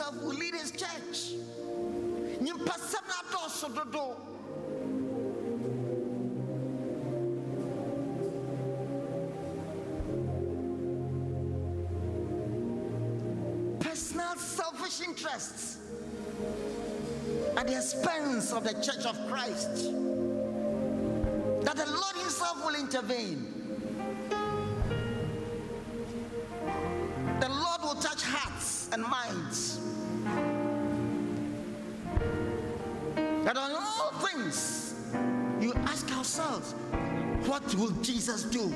himself will lead his church. Personal selfish interests at the expense of the Church of Christ, that the Lord himself will intervene. The Lord will touch hearts and minds, that on all things you ask ourselves, what will Jesus do?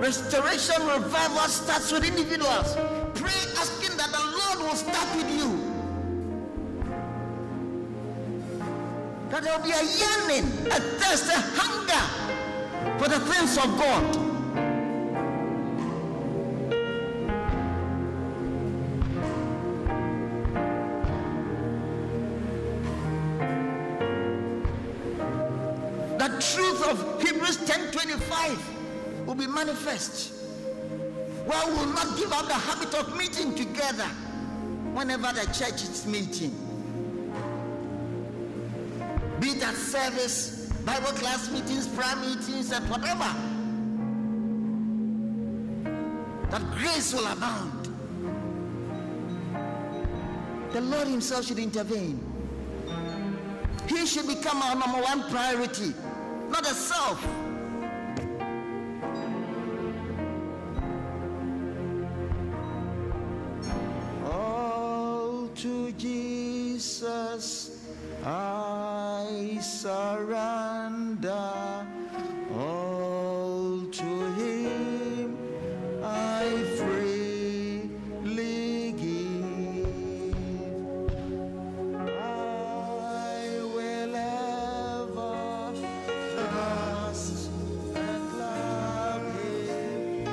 Restoration, revival starts with individuals. Pray asking that the Lord will start with you. That there will be a yearning, a thirst, a hunger for the things of God. The truth of Hebrews 10:25 will be manifest. Well, we will not give up the habit of meeting together whenever the church is meeting. Be it at service, Bible class meetings, prayer meetings, and whatever. That grace will abound. The Lord himself should intervene. He should become our number one priority, not a self. All to Jesus I surrender, all to him I freely give. I will ever trust and love him,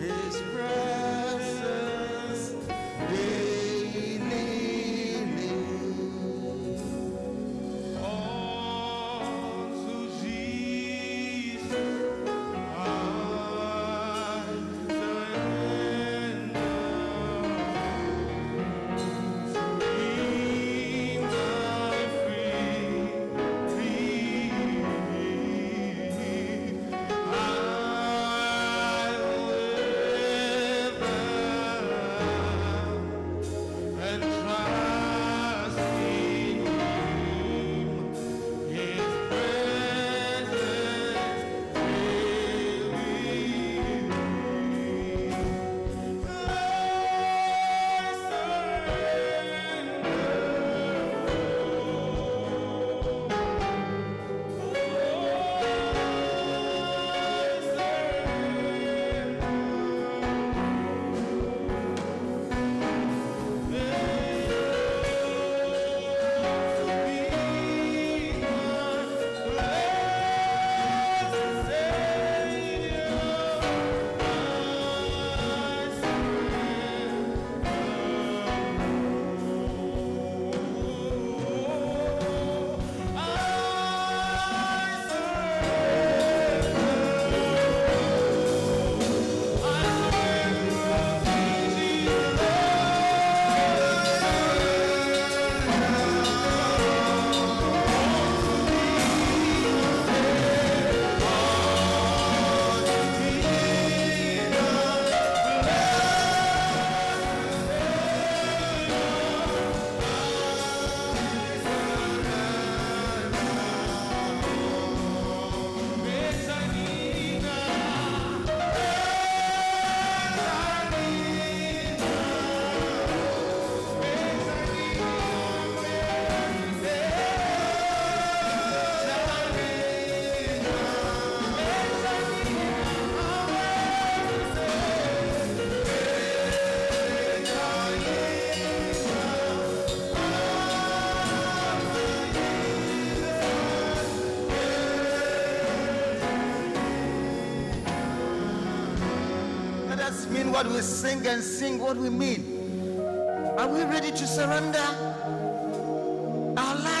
his presence daily. What we sing and sing what we mean. Are we ready to surrender our lives?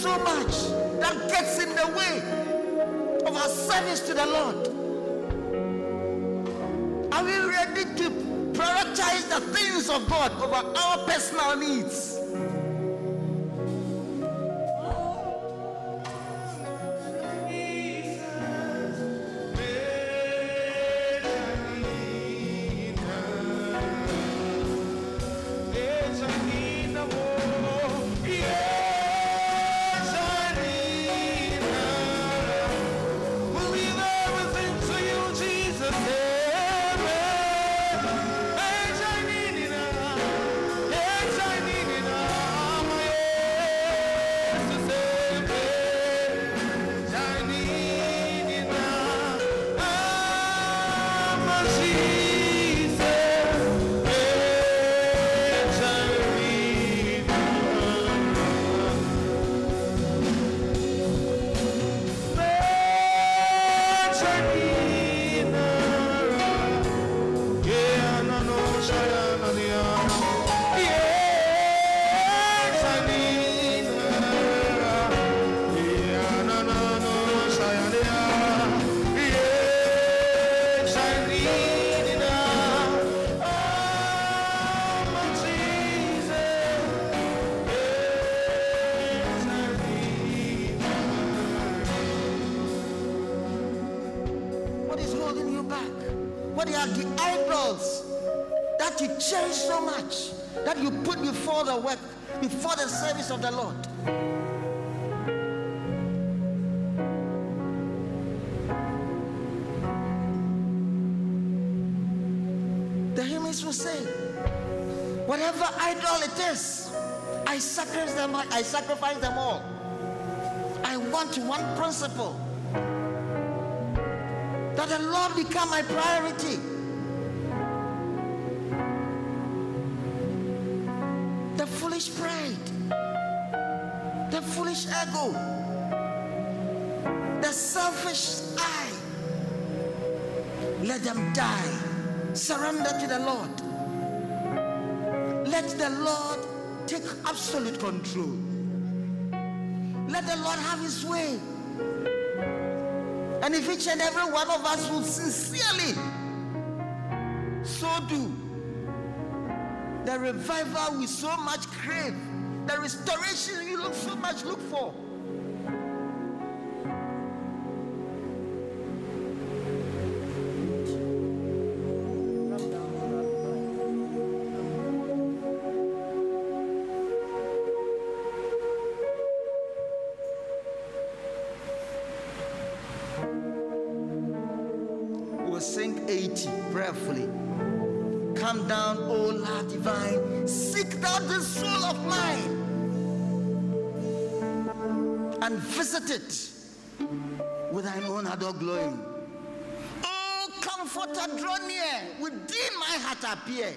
so much that gets in the way of our service to the Lord? Are we ready to prioritize the things of God over our personal needs? I sacrifice them all. I want one principle, that the Lord become my priority. The foolish pride, the foolish ego, the selfish I, let them die. Surrender to the Lord. Let the Lord take absolute control. Let the Lord have his way. And if each and every one of us will sincerely so do, the revival we so much crave, the restoration we so much look for, prayerfully. Come down, O Lord divine, seek thou the soul of mine, and visit it with thine own adore glowing. O comforter, draw near, within my heart appear,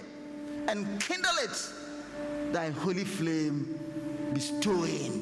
and kindle it, thy holy flame bestowing.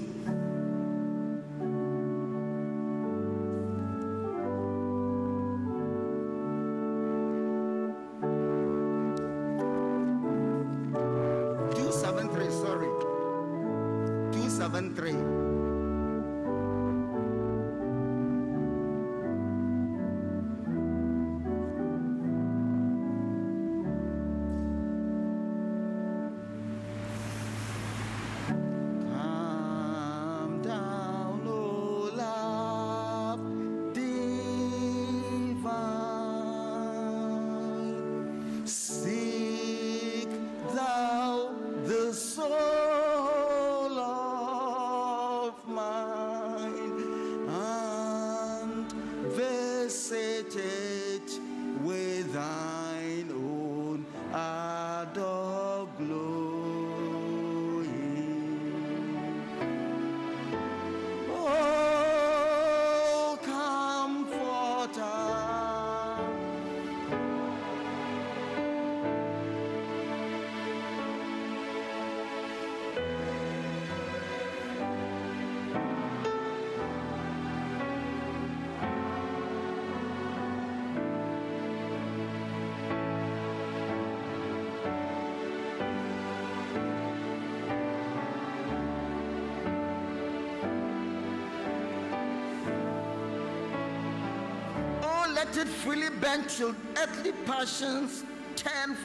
neglected, freely bent till earthly passions turn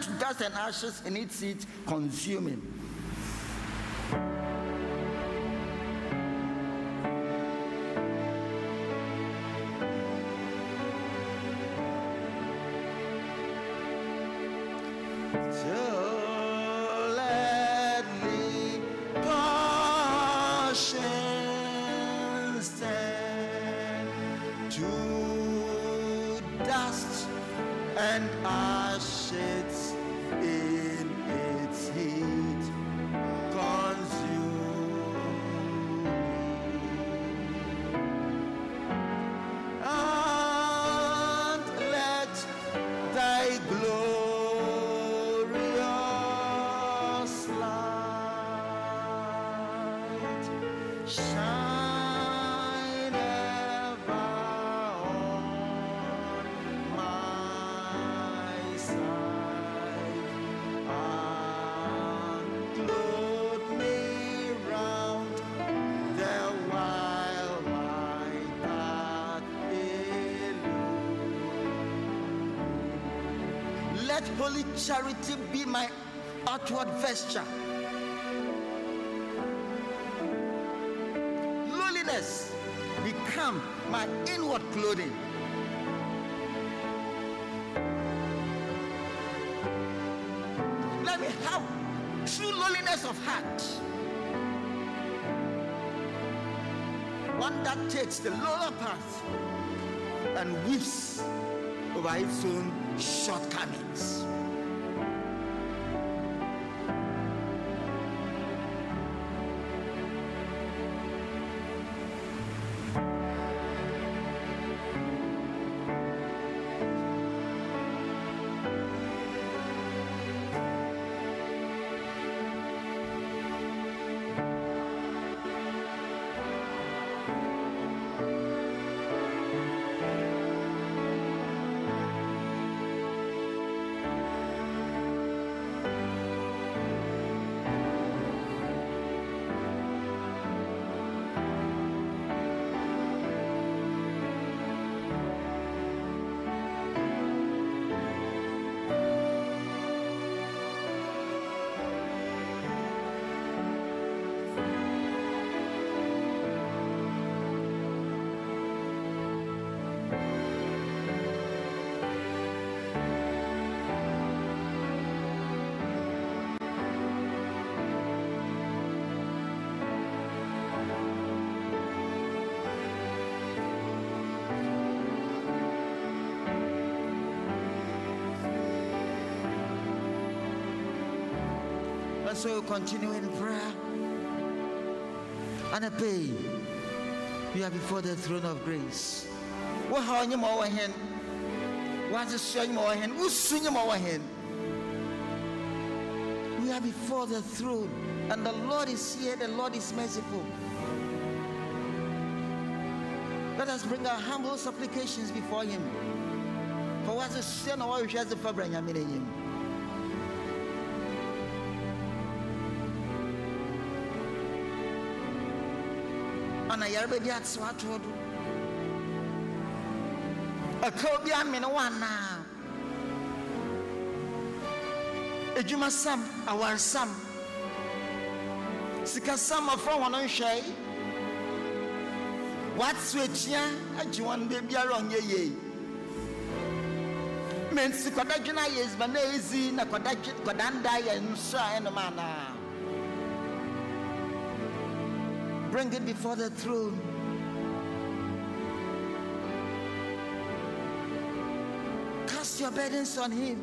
to dust and ashes in its seat, consuming. Holy charity be my outward vesture. Lowliness become my inward clothing. Let me have true lowliness of heart, one that takes the lower path and weeps over its own shortcomings. So continue in prayer and obey. You are before the throne of grace. What are you more ahead? What is your more ahead? Who's singing more ahead? We are before the throne, and the Lord is here. The Lord is merciful. Let us bring our humble supplications before Him. For what is sin or what is the problem? Na yare be at swatwo do akobi amene wana ejuma sam awar sam sika sam afro wono hwai what's with ya ajiwan be biara onyeye men sika dadwina yes ba na ezi na kodanda ya nsa eno mana. Bring it before the throne. Cast your burdens on Him.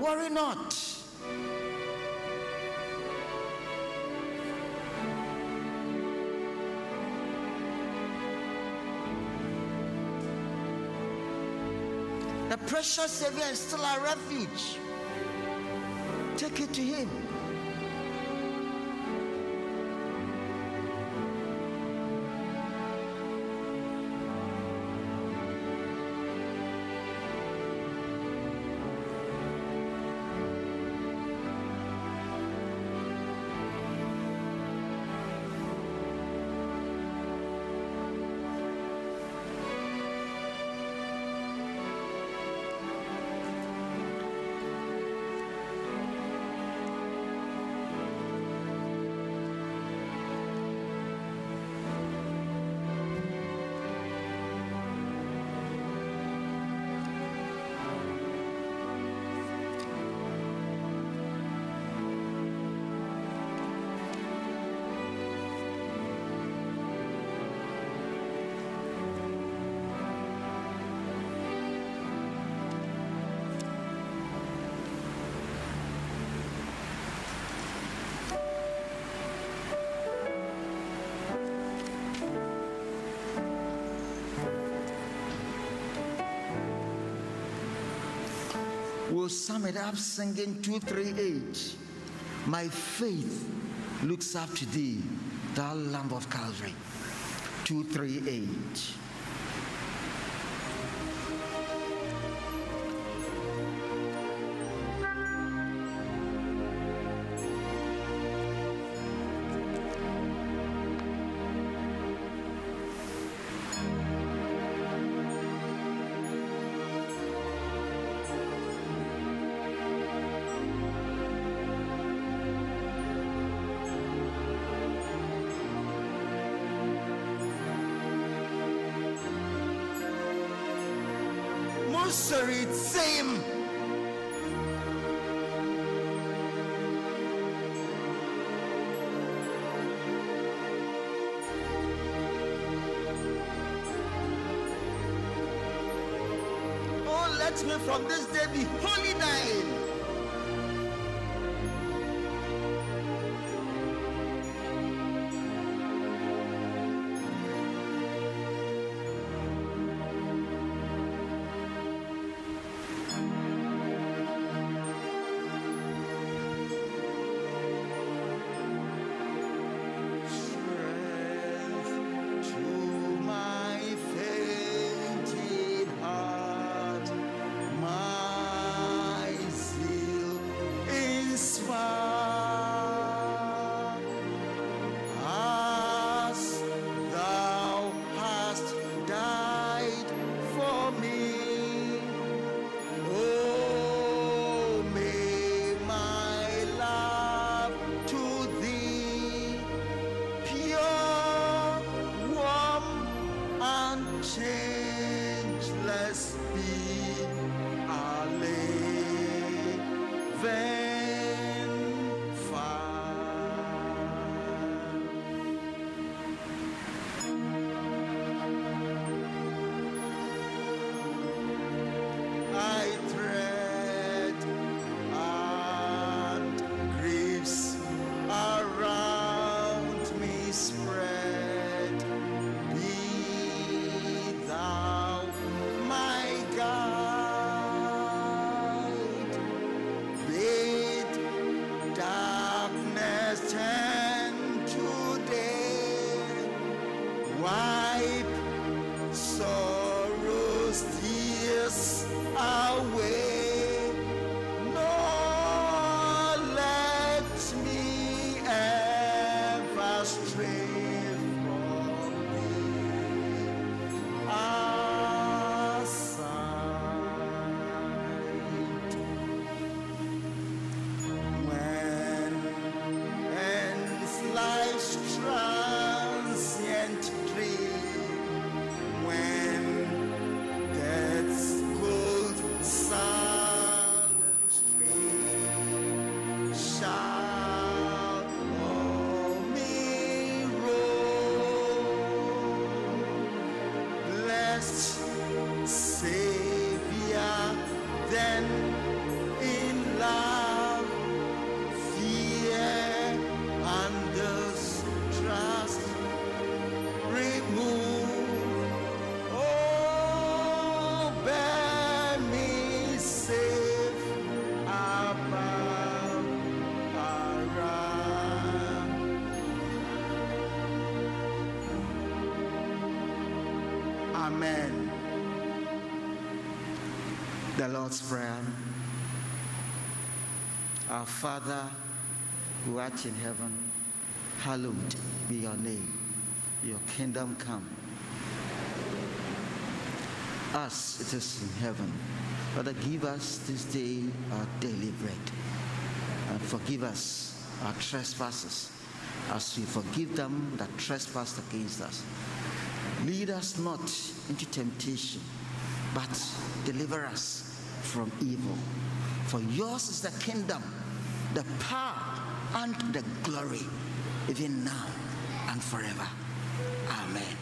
Worry not. The precious Savior is still our refuge. Take it to Him. to sum it up, singing 238. My faith looks up to thee, thou Lamb of Calvary. 238. From this day be holy thine. Amen. The Lord's Prayer. Our Father, who art in heaven, hallowed be your name. Your kingdom come. As it is in heaven. Father, give us this day our daily bread. And forgive us our trespasses, as we forgive them that trespass against us. Lead us not into temptation, but deliver us from evil. For yours is the kingdom, the power, and the glory, even now and forever. Amen.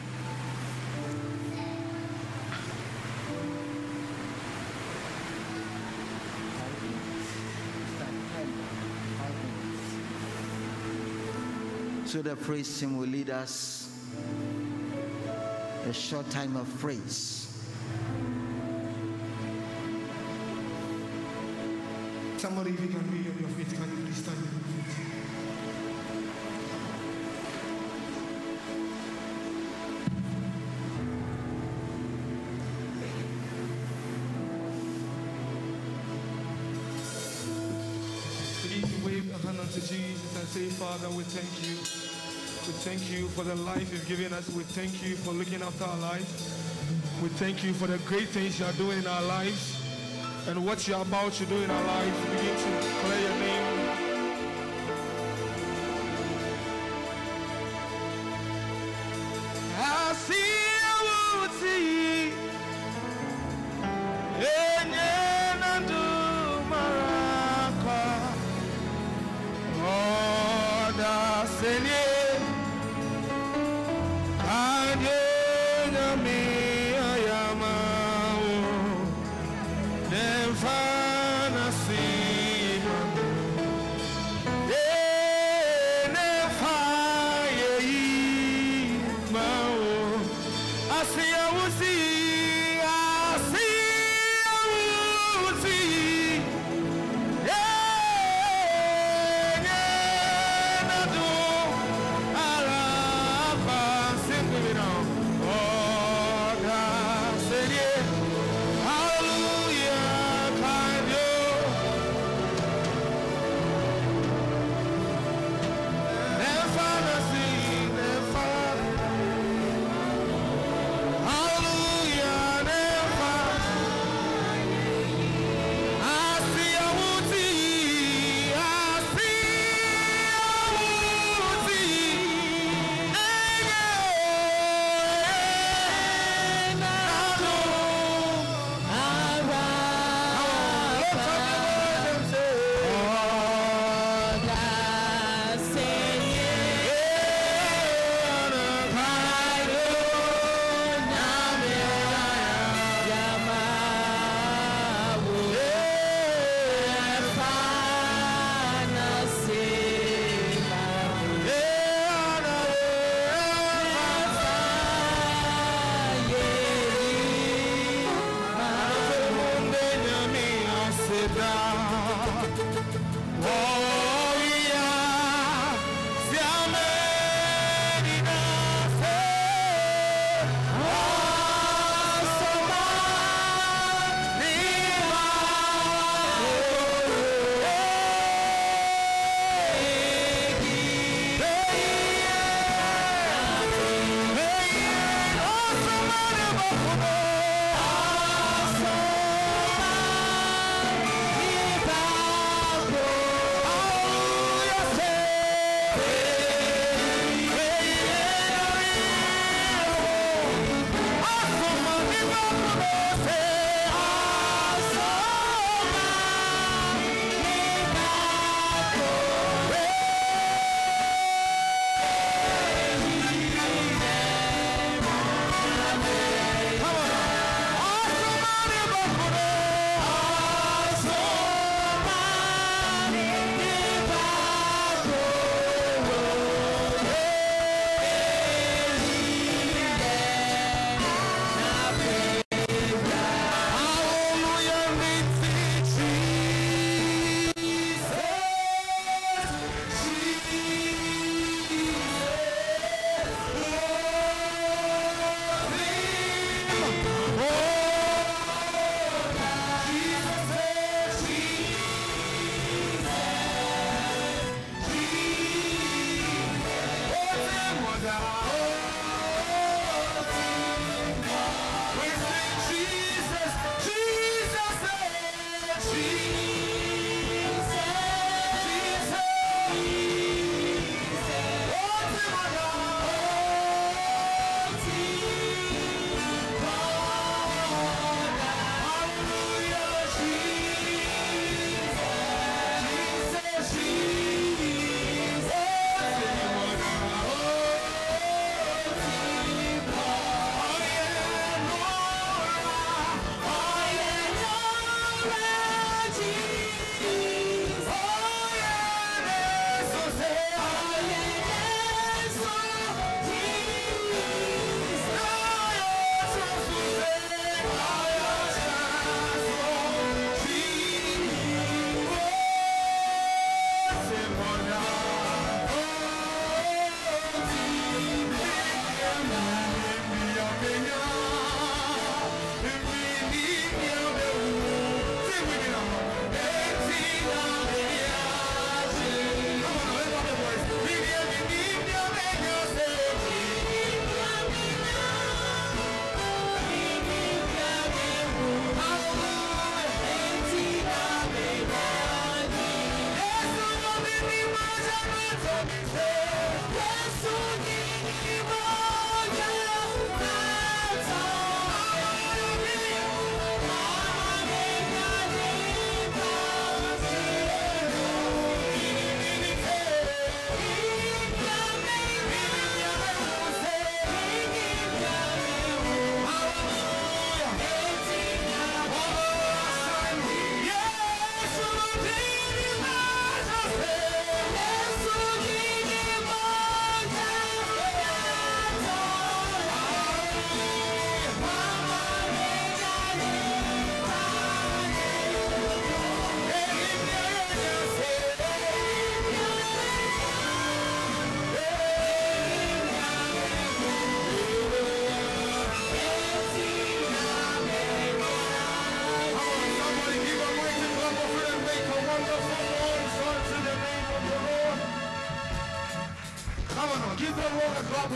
So the praise hymn will lead us a short time of praise. Somebody, if you can read on your feet, can you please stand on your feet? Please wave a hand unto Jesus and say, Father, we thank you. We thank you for the life you've given us. We thank you for looking after our lives. We thank you for the great things you are doing in our lives and what you are about to do in our lives. Begin to declare your name.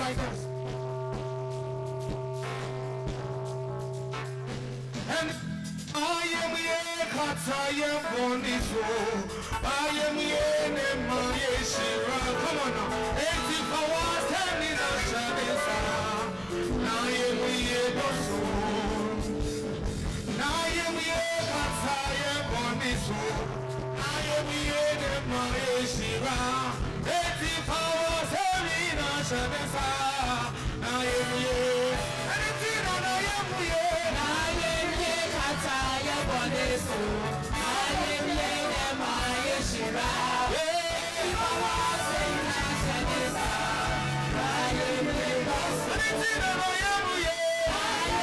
like this. And I am here, cause I am on this road. I am here, never yet, Shira. Come on now. 84 hours, tell me that Shabisa. Now I am here, no soul. Now I am here, cause I am on this road. I am here, never yet, Shira. I am here, anything that I am here. I am here, Kataya, for this. I am here, my Shira. I am here, anything that I am here. I am here, Kataya, for this. I am here, my Shira.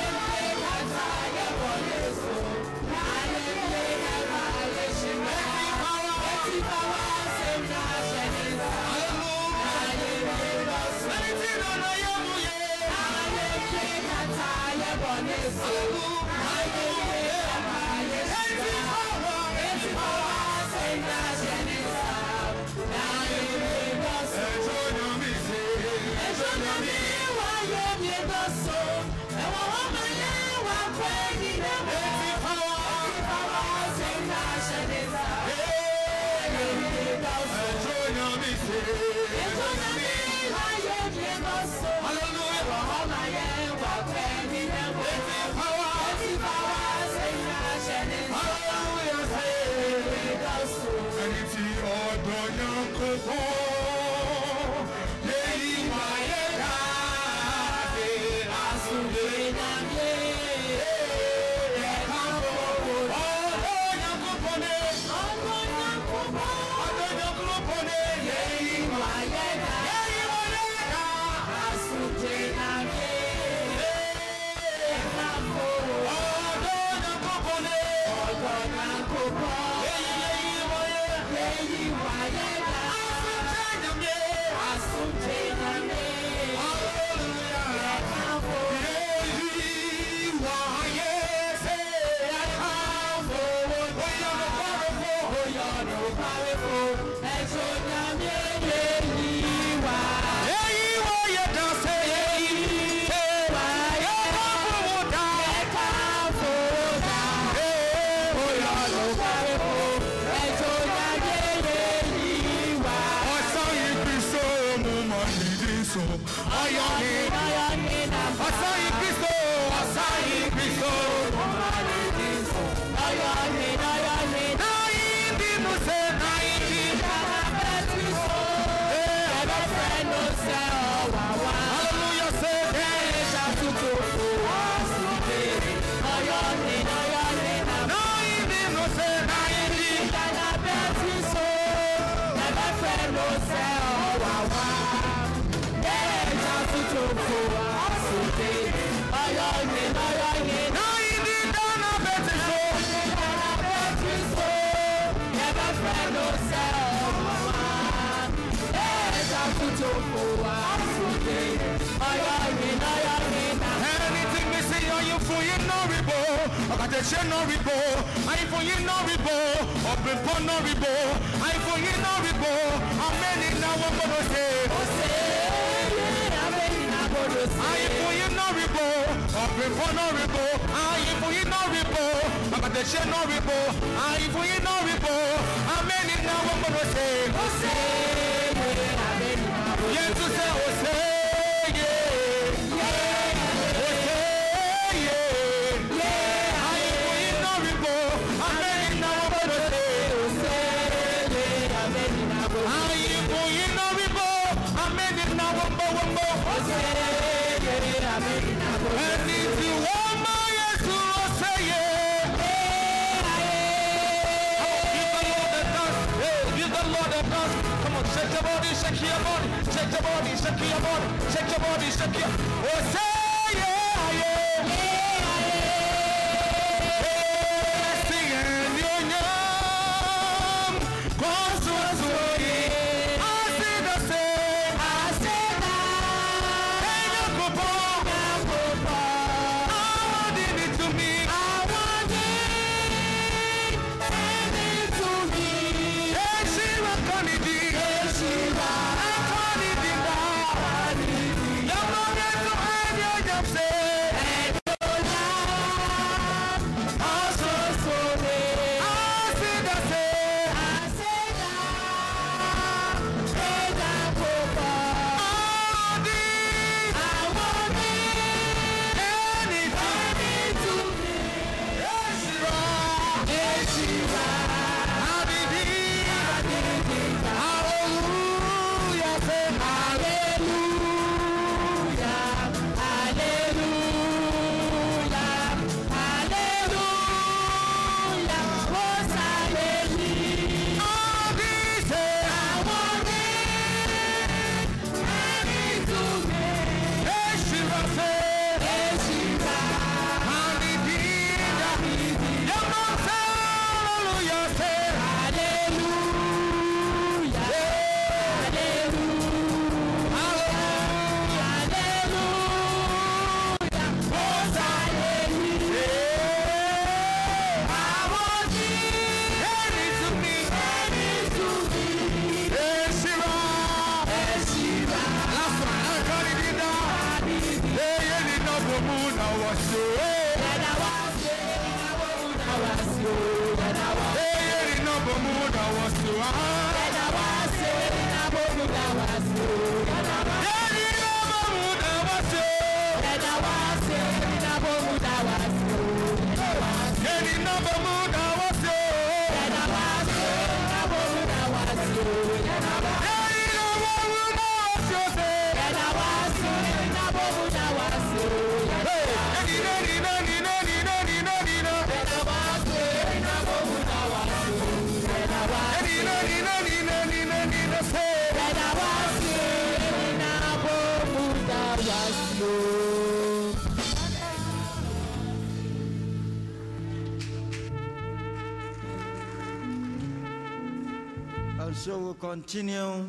And so we'll continue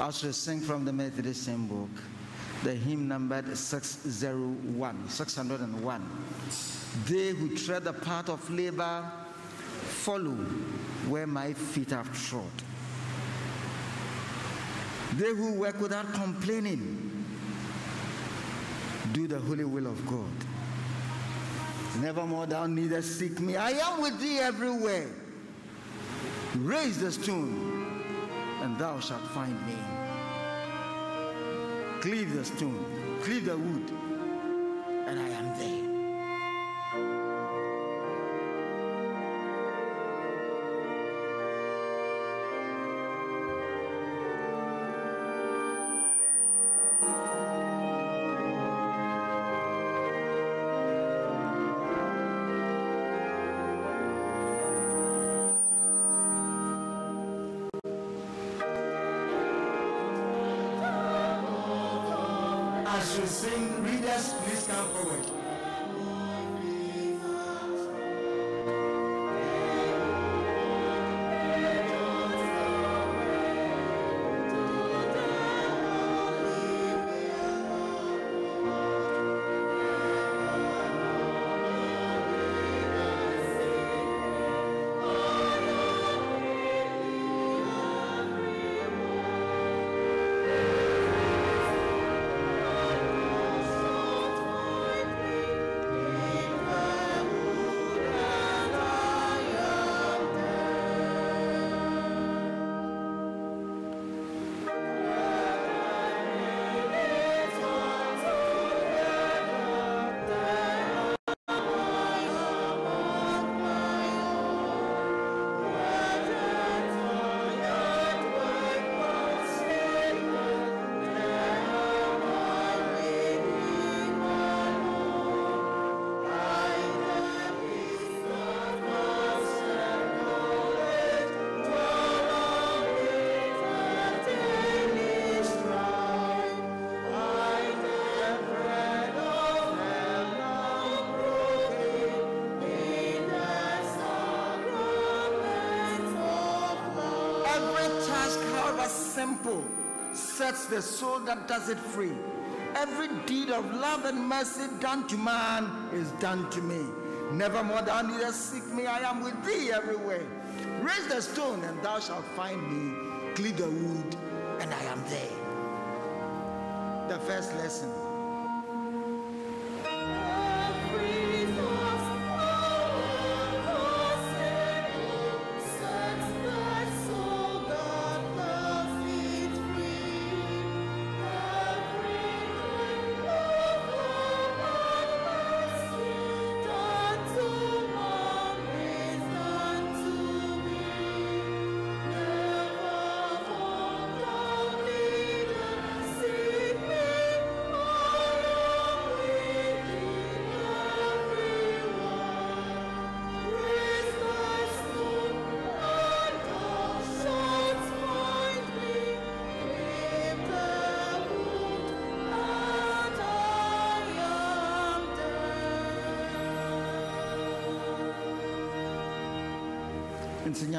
as we sing from the Methodist hymn book, the hymn numbered 601. They who tread the path of labor follow where my feet have trod. They who work without complaining do the holy will of God. Nevermore thou needest seek me. I am with thee everywhere. Raise the stone, and thou shalt find me. Cleave the stone, cleave the wood, and I am there. Sing, readers, please come forward. The soul that does it free. Every deed of love and mercy done to man is done to me. Nevermore thou needest seek me. I am with thee everywhere. Raise the stone and thou shalt find me. Cleave the wood and I am there. The first lesson. Amen.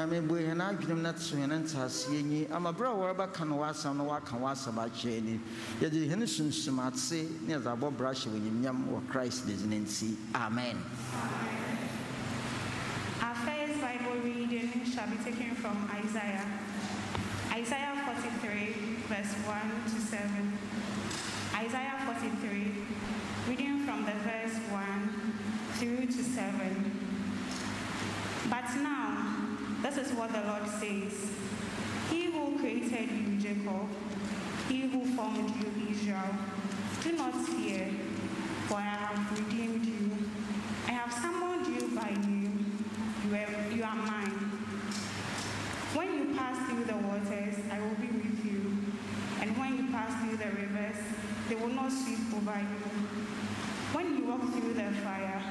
Our first Bible reading shall be taken from Isaiah. Isaiah 43, verse 1 to 7. Isaiah 43, reading from from the verse 1 through to 7. But now, this is what the Lord says. He who created you, Jacob, he who formed you, Israel, do not fear, for I have redeemed you. I have summoned you by name. You are mine. When you pass through the waters, I will be with you. And when you pass through the rivers, they will not sweep over you. When you walk through the fire,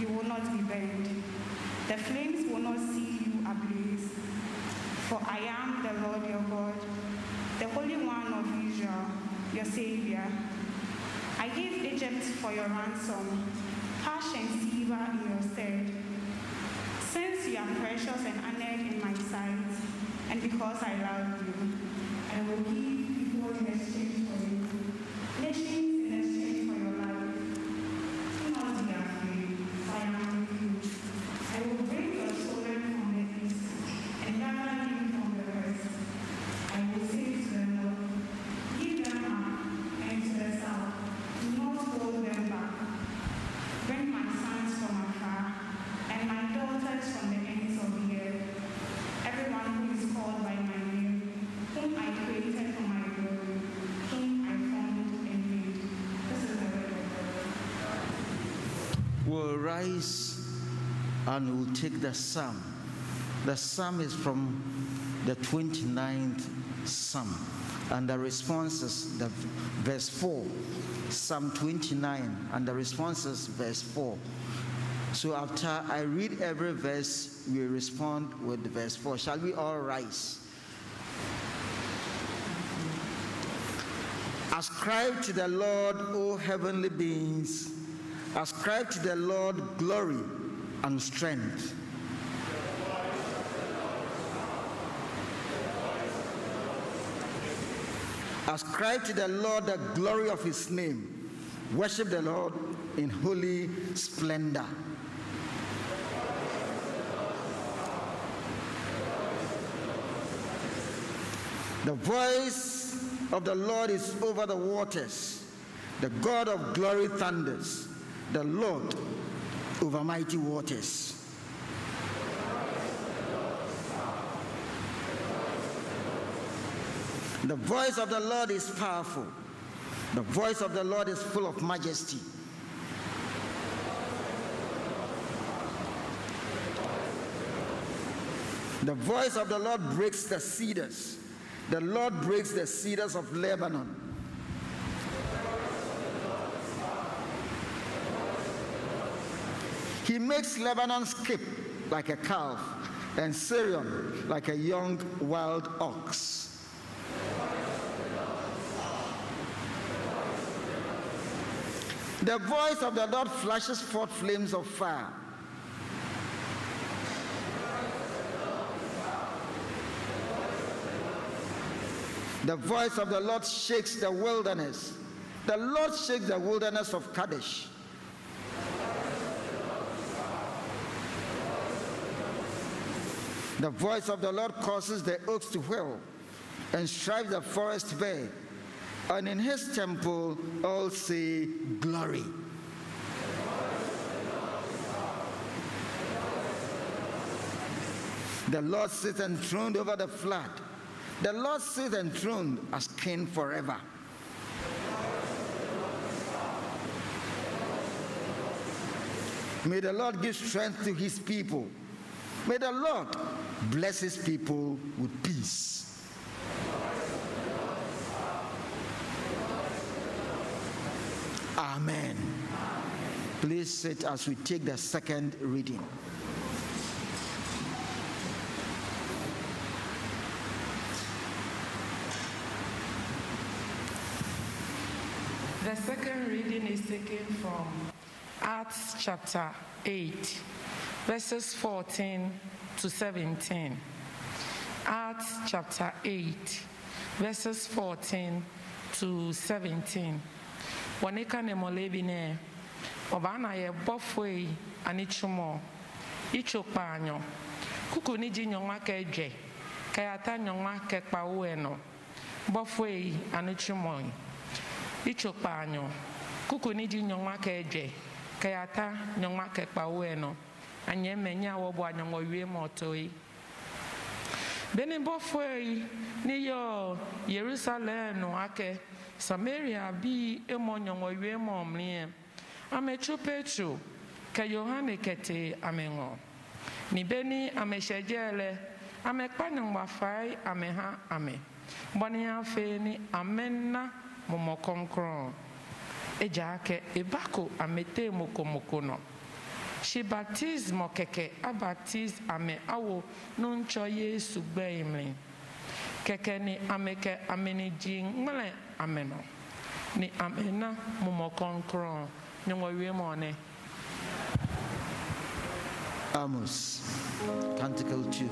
you will not be burned. The flames will not see you ablaze. For I am the Lord your God, the Holy One of Israel, your Savior. I gave Egypt for your ransom, Cush and Seba in your stead. Since you are precious and honored in my sight, and because I love you, I will give people in exchange for you, nations in exchange for your life. Do not be afraid, for I am with you. I will bring your children from the east and gather them from the west. I will say to the Lord, give them up, and to the south, do not hold them back. Bring my sons from afar and my daughters from the ends of the earth. Everyone who is called by my name, whom I created for my glory, whom I formed and made. This is the word of God. We'll rise and we'll take the psalm. The psalm is from the 29th psalm, and the response is the verse 4. Psalm 29, and the response is verse 4. So after I read every verse, we respond with verse 4. Shall we all rise? Ascribe to the Lord, O heavenly beings. Ascribe to the Lord glory and strength. Ascribe to the Lord the glory of his name. Worship the Lord in holy splendor. The voice of the Lord is over the waters. The God of glory thunders. The Lord over mighty waters. The voice of the Lord is powerful. The voice of the Lord is full of majesty. The voice of the Lord breaks the cedars. The Lord breaks the cedars of Lebanon. He makes Lebanon skip like a calf and Sirion like a young wild ox. The voice of the Lord flashes forth flames of fire. The voice of the Lord shakes the wilderness. The Lord shakes the wilderness of Kadesh. The voice of the Lord causes the oaks to whirl and strives the forest bare. And in his temple all say glory. The Lord sits enthroned over the flood. The Lord sits enthroned as king forever. May the Lord give strength to his people. May the Lord bless his people with peace. Amen. Please sit as we take the second reading. The second reading is taken from Acts chapter 8, verses 14 to 17. Acts chapter 8, verses 14 to 17. Waneka ne molebine, obana ye bofwe anichumo, ichopanyo, kukuni jinyonga keje, kayata nyonga kekpa ueno, bofwe anichumoi. Ichopanyo, Kukuni di nyongwa keje, kayata nyongwa kekpa ueno, anye menya wabwa nyongwa yue motoi. Beni bofwe ni yo Yerusalem no ake, Samaria bi emo nyongwa yue momlie, ame chupechu, kayohane kete amengo. Ni beni ame shejele, ame kwa nyongwa fai, ame ha ame. Bwani ya feni, amena momokonkron. Ejake ebako amete mokomokono. She baptize mokeke abaptize ame awo nuncho Yesu beimli. Keke ni ameke ameni jing mele ameno. Ni amena momokonkron. Nyongo yue mone. Amos, Canticle 2.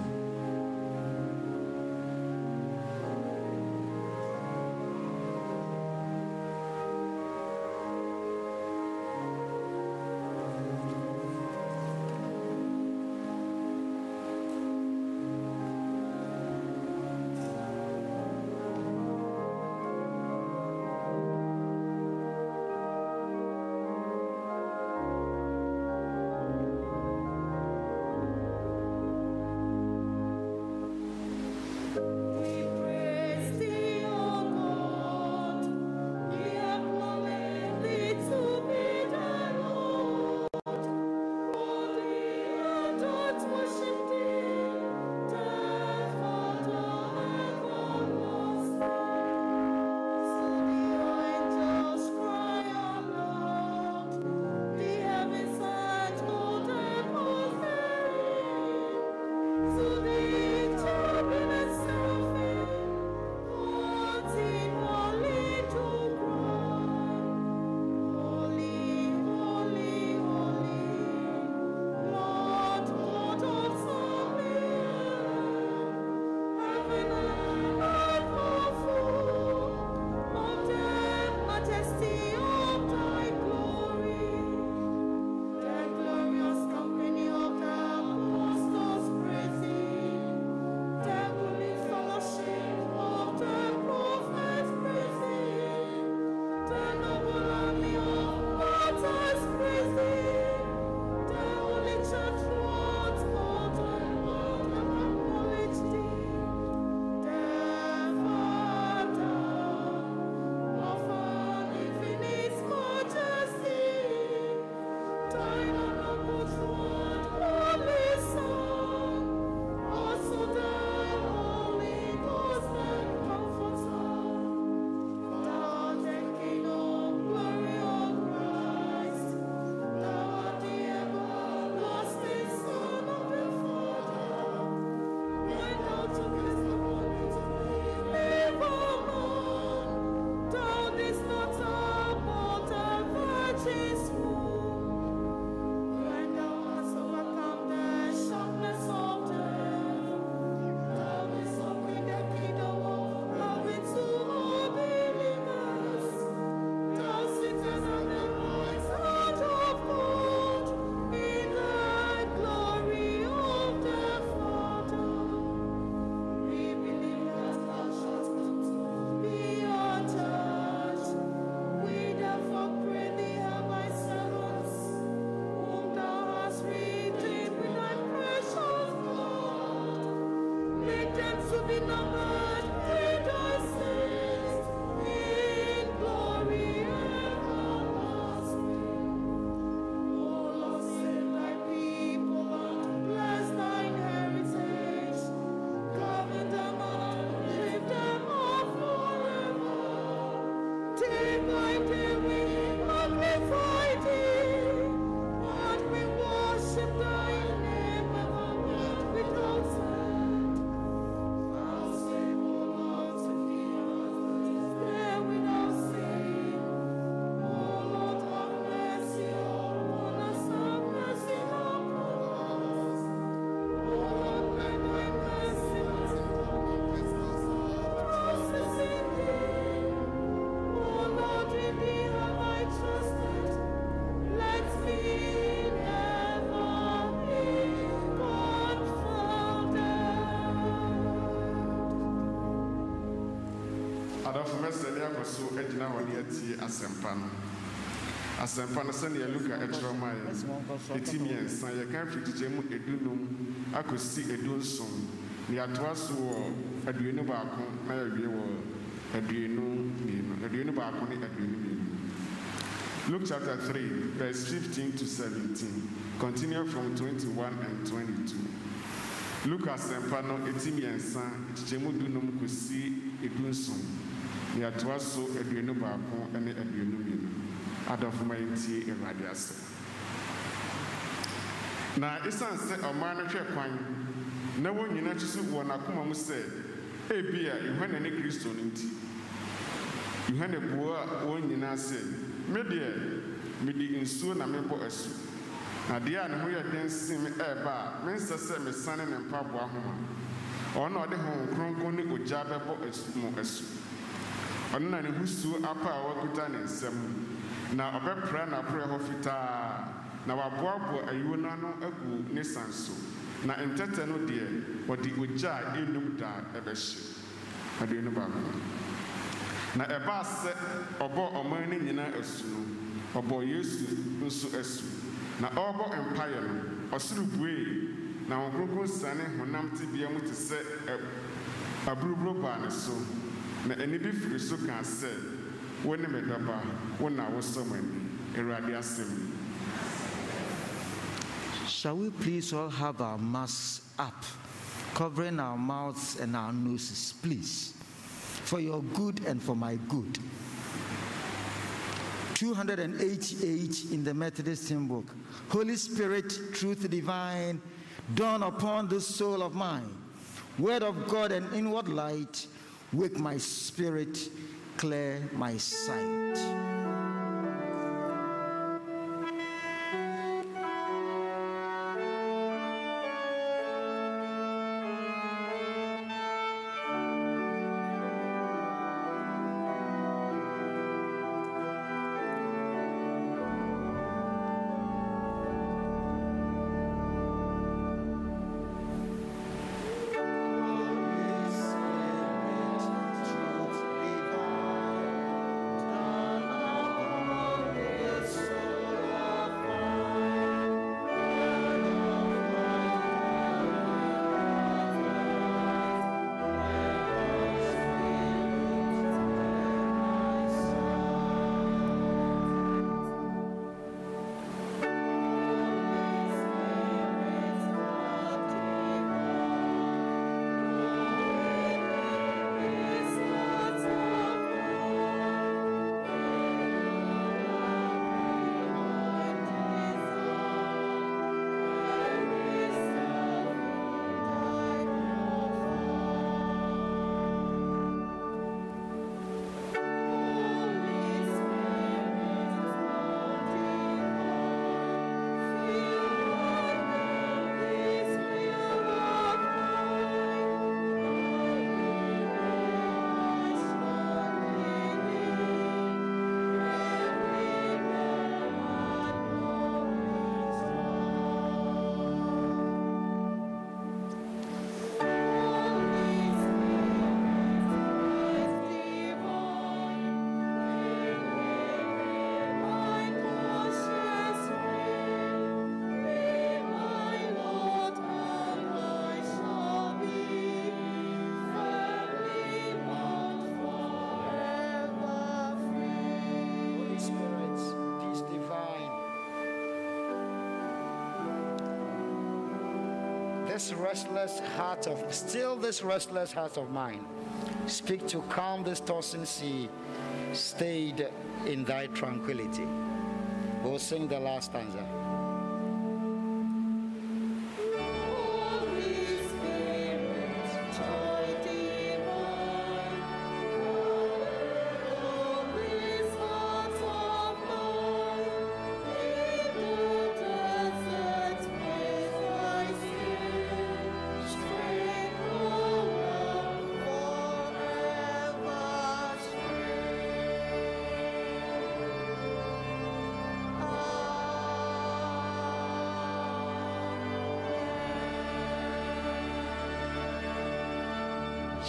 Asempano As a person, you look at extra mile. Etimians, and you can't pretty gem edunum. I could see edunson. The Atwasu or Adreno Bacon, I agree, Adreno Bacon, Adreno. Luke chapter 3, verse 15 to 17. Continue from 21 and 22. Lucas and Pano, Etimiansan, Chemudunum could see Edunson, the Atwaso, Adreno Bacon, and Adreno, out of my tea and radias. Now, it's answered a manager coin. No one in a soup one Akuma said, "Hey, beer, you had any Christian in tea. You had a poor one in a say, Media, Medi soon I may bought a soup. Na dia ne ho ye den sim eba mense se me sane ne mpapo ahoma ona ode ho kronkon ne oja bebo esumo esu ona ne husu apa wakuta ne nsem na obepra na prayer ho fita na waboabo ayo na no agu ne sanso na entete no de odi oja enum da ebehye ade no ba na eba se obo oman ne nyina esu obo yesu nso esu na obo empire osurubue na ogogo sane honam tibia mu te se aburubro ba ne so na eni bi firi so kan se woni medaba wona wosomani erade asem. Shall we please all have our masks up, covering our mouths and our noses, please, for your good and for my good. 288 in the Methodist hymn book. Holy Spirit, truth divine, dawn upon this soul of mine. Word of God and inward light, wake my spirit, clear my sight. Still this restless heart of mine. Speak to calm this tossing sea, stayed in thy tranquility. We'll sing the last stanza.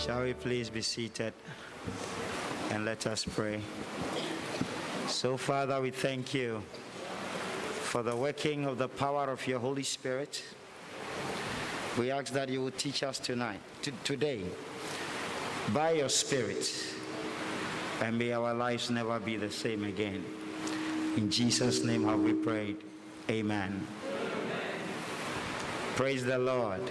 Shall we please be seated and let us pray. So, Father, we thank you for the working of the power of your Holy Spirit. We ask that you will teach us today, by your Spirit, and may our lives never be the same again. In Jesus' name have we prayed. Amen. Praise the Lord.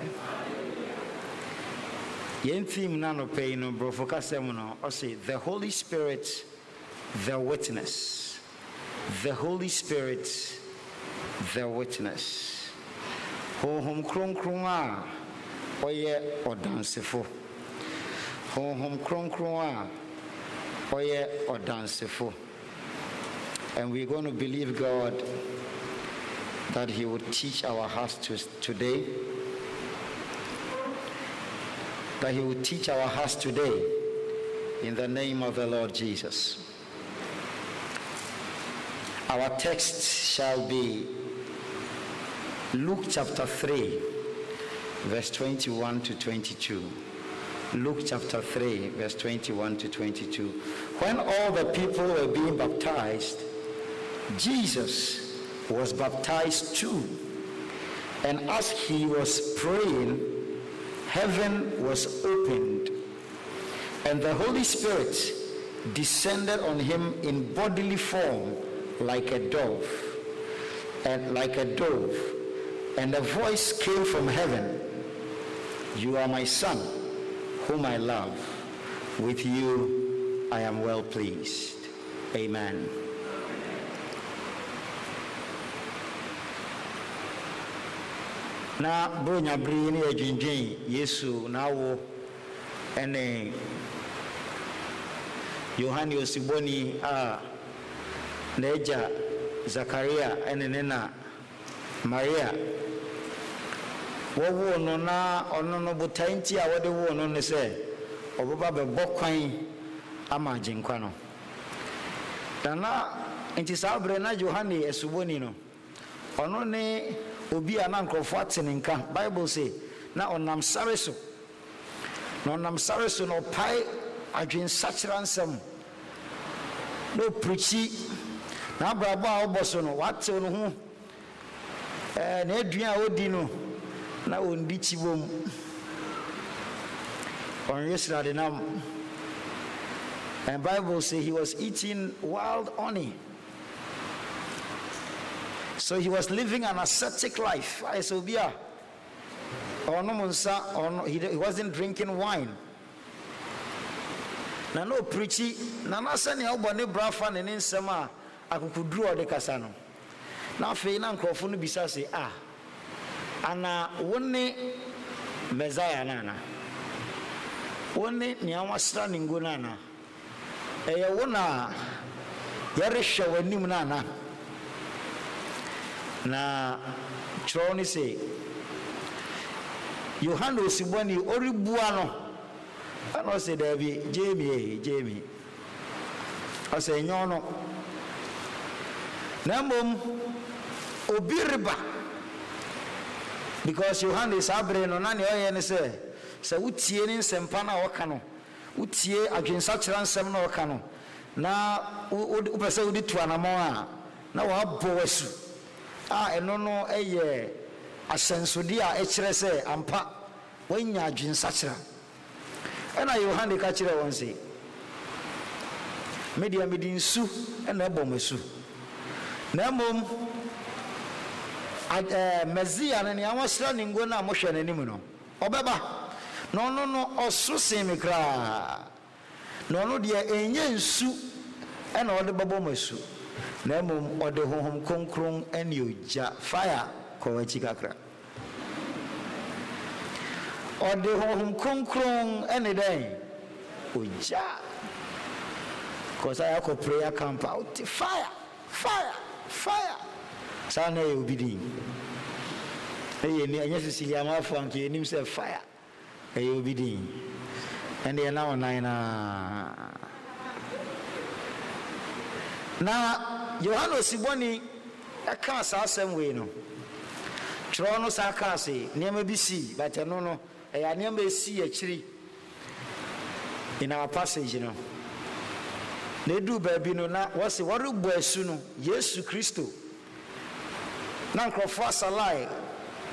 The Holy Spirit, the witness. The Holy Spirit, the witness. Honhom Kronkron a ɔyɛ ɔdansefo. Honhom Kronkron a ɔyɛ ɔdansefo. And we're going to believe God that he will teach our hearts today. That he will teach our hearts today in the name of the Lord Jesus. Our text shall be Luke chapter 3, verse 21 to 22. Luke chapter 3, verse 21 to 22. When all the people were being baptized, Jesus was baptized too, and as he was praying, heaven was opened, and the Holy Spirit descended on him in bodily form like a dove, and a voice came from heaven, "You are my son, whom I love. With you I am well pleased." Amen. Na bonya bri ni adwindwen Yesu na wo ene Yohane Osiboni a neja Zakaria ene nena Maria wo no na ono no butanti a wode wo no ne se obuba be bokwan ama jinkwa no dana enti sabre na Yohane Osiboni no ono ne obi ana nkrofo atenenka Bible say na onam sareso no pai adwen satiransam no preachi na brabo a oboso no wate no ho na aduan a odi no na ondi chibom on Israel the nam, and Bible say he was eating wild honey. So he was living an ascetic life. He wasn't drinking wine. Na no preachy, na nasani obone brafan and insema akukudru or de casano. Na feinan crofunu bisa say ana wone Messiah nana. Wone niawa standing gunana. Eyawona Yarisha wenim nana. Na Troni say Yohane Osiboni Oribuano. I don't say Debbie, Jamie. I say no. Namum Obiriba, because Yohane is Abre no Nani and say, so Utien Sempana or Cano, Utie against such ransom or Cano. Now Upasa did to Anamoa. Now our boys. Enono eye asensudia echrese ampa wenya adwinsachira ena Yohane ka chire won se media medinsu ena bomesu na mom Messiah na niamashira ningo na mohwe nanim no obeba no osusi mikra no de enye nsu ena ode bobomesu Namum or the home concron and you fire, Kowachikakra. Or the home concron any day, Uja. Because I have a prayer camp out. Fire. Sana will be doing. Yes, see, I'm off on himself fire. They will be doing. And they are now 9. Na Yohane Osiboni aka saa asem we no tro no saa ka se niam bi si but no e ya niam e si akiri in our passage no na edu baabi no na wo se woregbo asu no Yesu Kristo na nkrofo asalai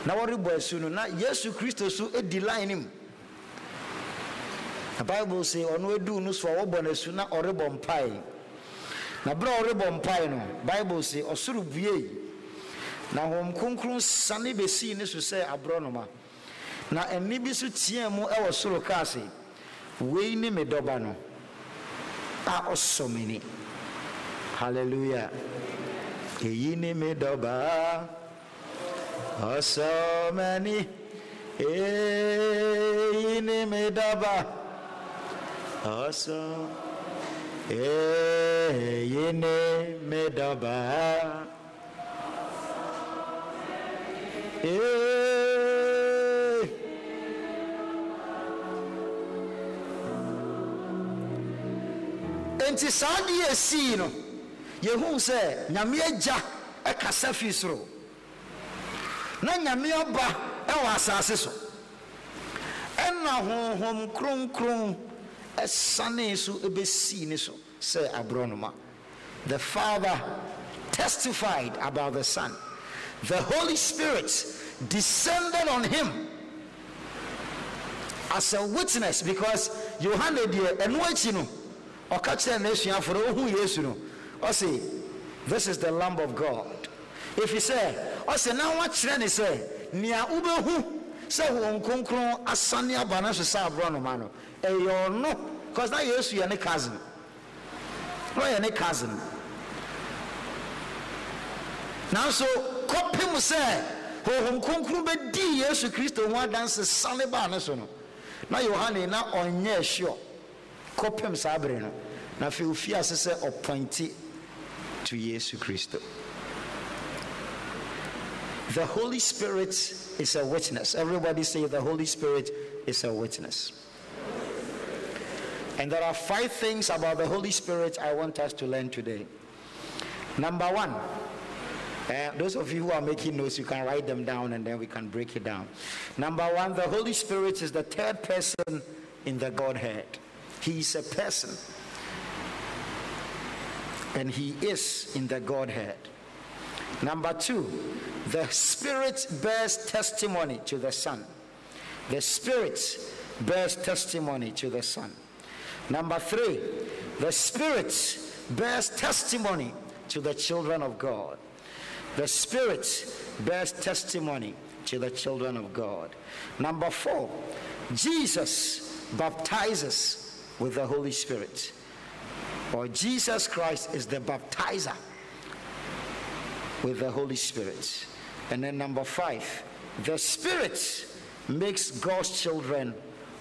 na woregbo asu no na Yesu Kristo so edi line him. The Bible say onu edu no so wo bona asu na orebbo mpai na bra orebbo mpai no Bible say osuru buye na hom konkrun sane besi ni so say abro no ma na emi bi so tie mu e wo soro kaase we ni medoba no. So many. Hallelujah. Yini medoba. Oh, so many. Yini medoba. Oh, so. Yini medoba. Enti saadi esi no yehu se nyame agya e kasa fi soro na nyame oba e wa asase so enna honhom kronkron e sane so ebesi ni so se abronoma. The Father testified about the Son. The Holy Spirit descended on him as a witness, because Yohane die enuachi no. This is the Lamb of God. If he say, I say now what then he say, Nia ube hu say wonkonkron asania bana so say abro no man. E yo no, cause that Jesus your cousin. No your cousin. Now so copy him say, wonkonkron be di Jesus Christ one dance sale bana so no. Now Yohane na onye sure. Kopem sabreno na fi ofi asese appointed to Jesus Christ. The Holy Spirit is a witness. Everybody say the Holy Spirit is a witness. And there are 5 things about the Holy Spirit I want us to learn today. Number 1, those of you who are making notes, you can write them down and then we can break it down. Number 1, the Holy Spirit is the 3rd person in the Godhead. He is a person, and he is in the Godhead. Number 2, the Spirit bears testimony to the Son. The Spirit bears testimony to the Son. Number 3, the Spirit bears testimony to the children of God. The Spirit bears testimony to the children of God. Number 4, Jesus baptizes with the Holy Spirit. Or Jesus Christ is the baptizer with the Holy Spirit. And then number 5, the Spirit makes God's children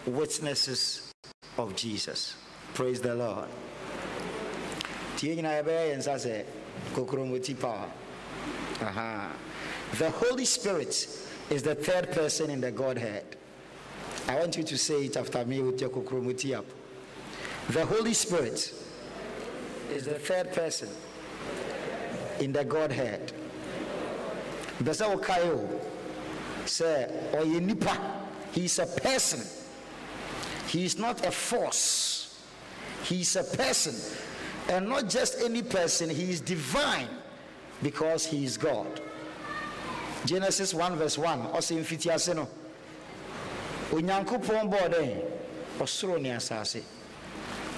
witnesses of Jesus. Praise the Lord. The Holy Spirit is the 3rd person in the Godhead. I want you to say it after me with your kukromutiap. The Holy Spirit is the 3rd person in the Godhead. Besao Kayo say Oyenipa. He is a person. He is not a force. He is a person. And not just any person, he is divine because he is God. Genesis 1:1. Ose mfitiase no. Onyankopon bo den osoro ne asase.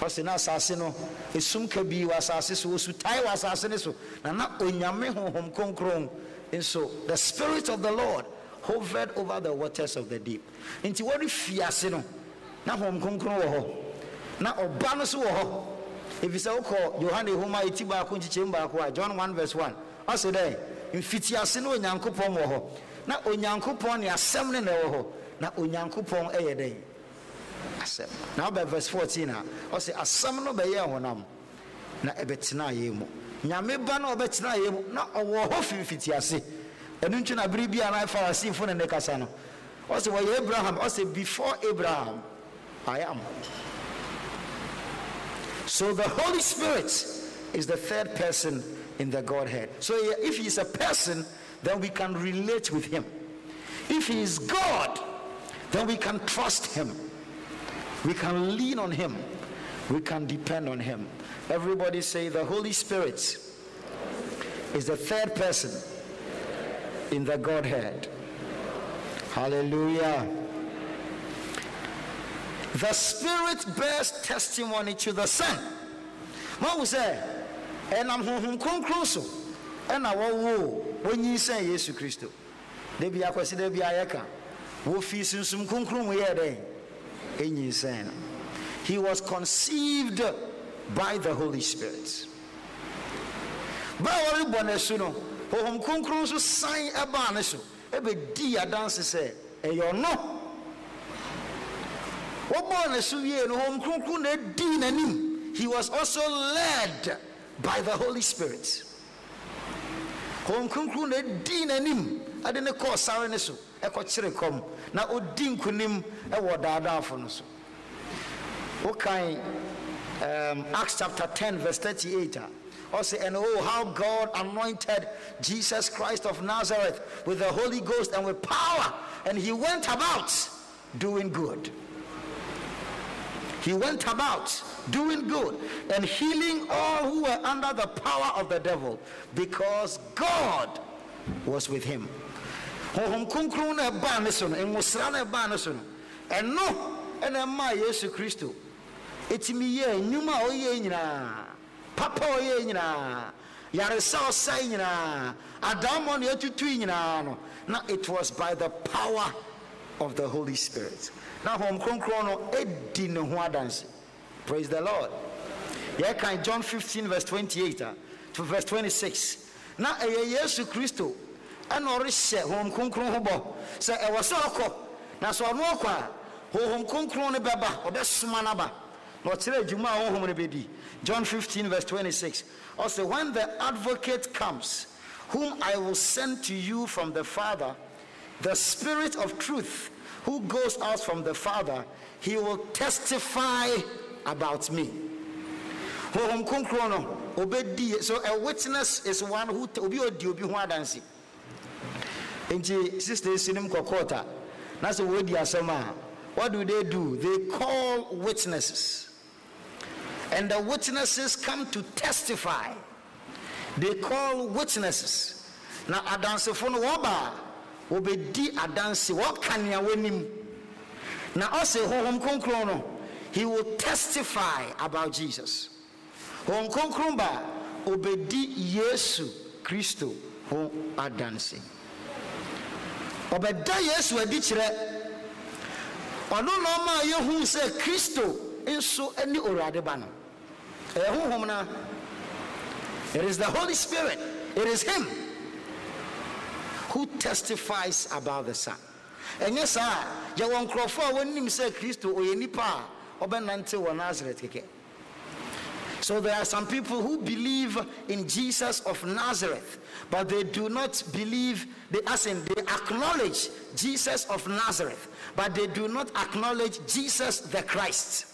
Pasina asase no esum kabi wa asase so su tai wa asase ne so na na onyame honhom konkron enso the Spirit of the Lord hovered over the waters of the deep. Nti wori fiase no na honhom konkron wo ho na oba no so wo ho efisa wo ko Yohane homa itiba ko nchichemba ko John 1:1 ase dey mfitiase no onyankopon wo ho na onyankopon ne asem ne wo ho na onyankopon eye dey. Now by verse 14, I say, "Asam no beye honam na ebetina yemu. Nyame ba na obetina yemu na owo hofimfiti ase. Enu ntu na biribia na Pharisee fo na nekasa no. I say, "Why Abraham?" I say, "Before Abraham, I am." So the Holy Spirit is the 3rd person in the Godhead. So if he is a person, then we can relate with him. If he is God, then we can trust him. We can lean on him. We can depend on him. Everybody say, the Holy Spirit is the third person in the Godhead. Hallelujah. The Spirit bears testimony to the Son. What we say, and I'm conclusive. And I will when you say Jesus Christ. They be a question, they be a yaka. Who feels in some conclusion we are there. And you say, he was conceived by the Holy Spirit. But what we want to say, who conclusive sign a banish. Every dear dancer say, and you're no. He was also led by the Holy Spirit. Acts chapter 10 verse 38. Also, and oh, how God anointed Jesus Christ of Nazareth with the Holy Ghost and with power, and he went about doing good. He went about doing good and healing all who were under the power of the devil, because God was with him. And no, and my Jesus Christ. It's me here, Numa Oyena, Papa Oyena, Yaresa Sayena, Adam on your Twinano. Now it was by the power of the Holy Spirit. Now home concrono edino huadansi. Praise the Lord. Yeah, can John 15 verse 28 to verse 26. Now a Jesus Christo and orisha home concron hobo. Say I was oko. Now so no kwa home concrone baba or best sumanaba. Not say Juma home baby. John 15 verse 26. Also, when the advocate comes, whom I will send to you from the Father, the Spirit of truth, who goes out from the Father, he will testify about me. So a witness is one who what do? They call witnesses. And the witnesses come to testify. They call witnesses. Now obedi adansi what can ya wenim na also hom konkrono he will testify about Jesus hom konkromba obedi Yesu Kristo hom adansi obeda Yesu adi kire ono no ma yehu se Kristo enso ani orade ba no ehonhom na it is the Holy Spirit, it is him who testifies about the Son. And yes, sir, you won't cry for when you say Christ or any power or Benante or Nazareth. So there are some people who believe in Jesus of Nazareth, but they do not believe, they acknowledge Jesus of Nazareth, but they do not acknowledge Jesus the Christ.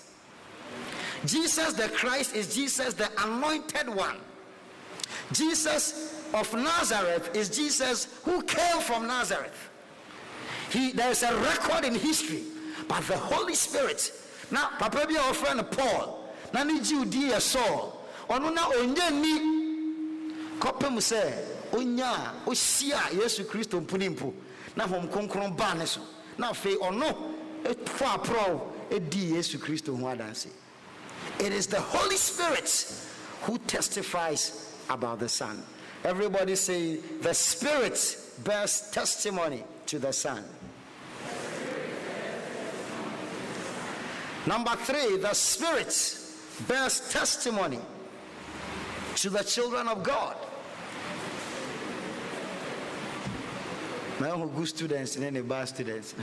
Jesus the Christ is Jesus the anointed one. Jesus of Nazareth is Jesus who came from Nazareth. There is a record in history, but the Holy Spirit. Now, Papa be our friend Paul. Now, need you, dear Saul. Onuna onye ni kope muse onya osia Yesu Kristo mpunimpo na hom konkron ba ne so na fe ono etwa pro edi Yesu Kristo ho adanse. It is the Holy Spirit who testifies about the Son. Everybody say, the Spirit bears testimony to the Son. Number 3, the Spirit bears testimony to the children of God. My own good students and any bad students.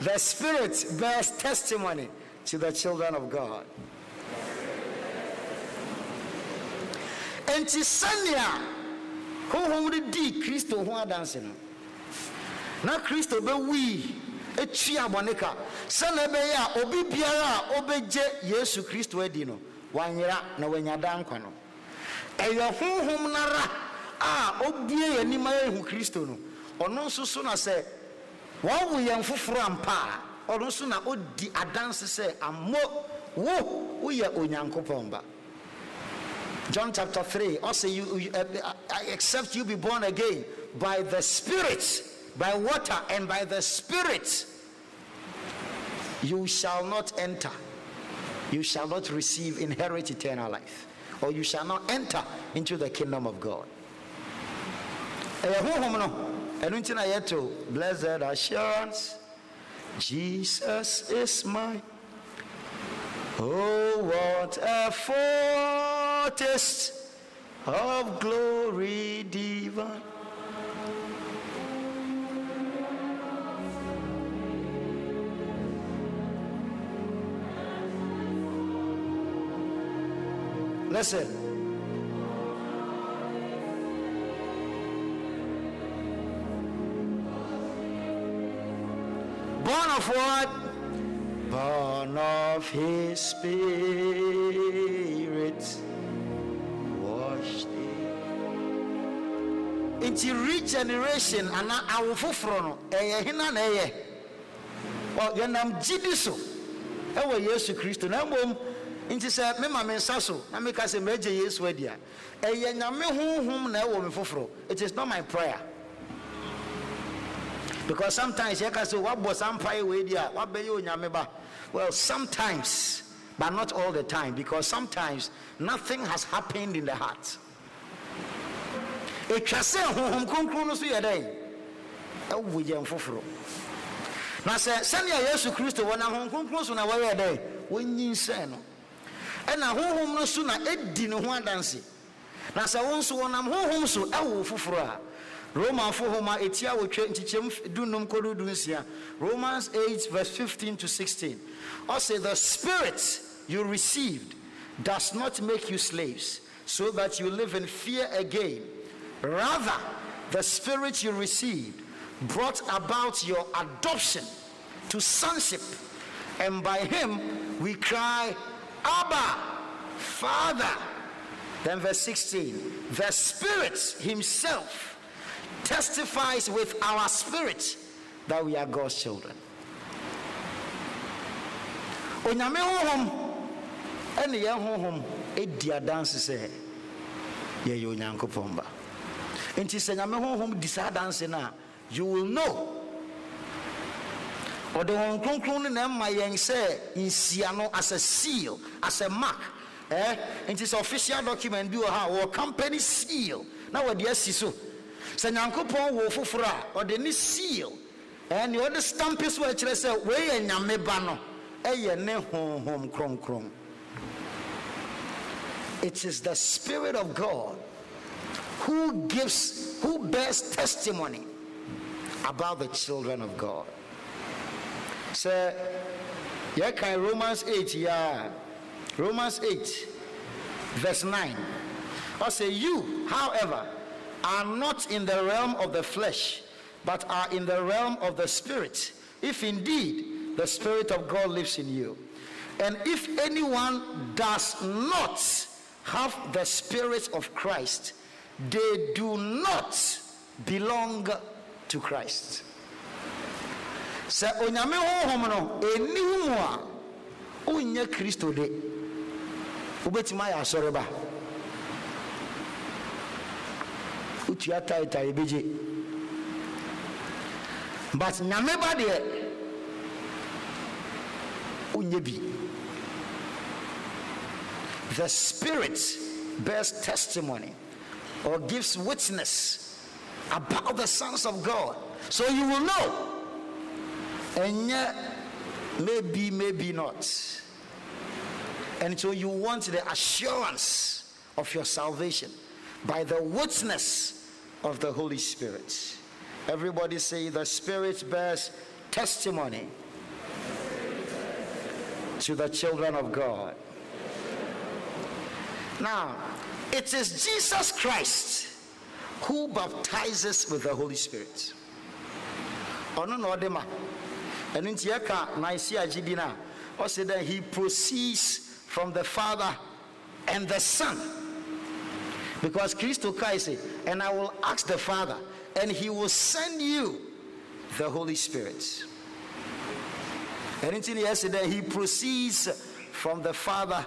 The Spirit bears testimony to the children of God. And Tisania, who the D, Christo, who are dancing. Now, Christo, be we, a chia bonica, Sanabea, Obi Piara, Obeje, Yesu Christo Edino, 1 year, no when you're down, Quano. And your home Nara, Obie, and Nima, who Christo, or no sooner say, while we are for Frampa, or no sooner, Odi, a dancer say, and more. Wo uya Onyankopon ba. John chapter 3 also except you be born again by the Spirit, by water and by the Spirit, you shall not enter, you shall not receive, inherit eternal life, or you shall not enter into the kingdom of God. Blessed assurance, Jesus is mine. Oh, what a foretaste of glory divine. Listen. Born of what? Born of his Spirit, washed in. Into regeneration, and I will fulfill. Well, your name Jidiso. How are Jesus Christ? Now, into say, me mama sasso. Now, me kasi me Jesus wedia. Your name whom now will fulfill. It is not my prayer. Because sometimes you can say, what was empire with you? What be you nyameba? Well, sometimes, but not all the time, because sometimes nothing has happened in the heart. Now say, send your Jesus Christ when I'm conclusion na where day. When you say no, and I home no sooner it didn't want dancing. Now say, once one I'm home so I will fulfill. Romans 4 Romans 8 verse 15 to 16. Also, the Spirit you received does not make you slaves, so that you live in fear again. Rather, the Spirit you received brought about your adoption to sonship, and by Him we cry, Abba, Father. Then verse 16, the Spirit Himself testifies with our spirit that we are God's children. Onyame honhom ene ye honhom edi adanse se ye Onyankopon ba. Enti se nyame honhom di sa adanse na you will know. Ode hon konkron na ma yen se nsia no as a seal, as a mark. Enti se official document bi o ha or company seal. Na we dey see so. Sanyankopon wo fofura or the ni seal and the other stamp is where chile say we ye nyame ba no eye ne honhom kronkron. It is the Spirit of God who bears testimony about the children of God. So yeah, can Romans 8 verse 9 I say, you however are not in the realm of the flesh, but are in the realm of the Spirit, if indeed the Spirit of God lives in you. And if anyone does not have the Spirit of Christ, they do not belong to Christ. Se onyame honhom no eni hu a onye Kristo de obetima ya sori ba. But Nameba de Unyebi. The Spirit bears testimony or gives witness about the sons of God. So you will know. And yet, maybe, maybe not. And so you want the assurance of your salvation by the witness of the Holy Spirit. Everybody say, the Spirit bears testimony to the children of God. Now, it is Jesus Christ who baptizes with the Holy Spirit. He proceeds from the Father and the Son. Because Christo Christ, and I will ask the Father, and He will send you the Holy Spirit. And until yesterday, He proceeds from the Father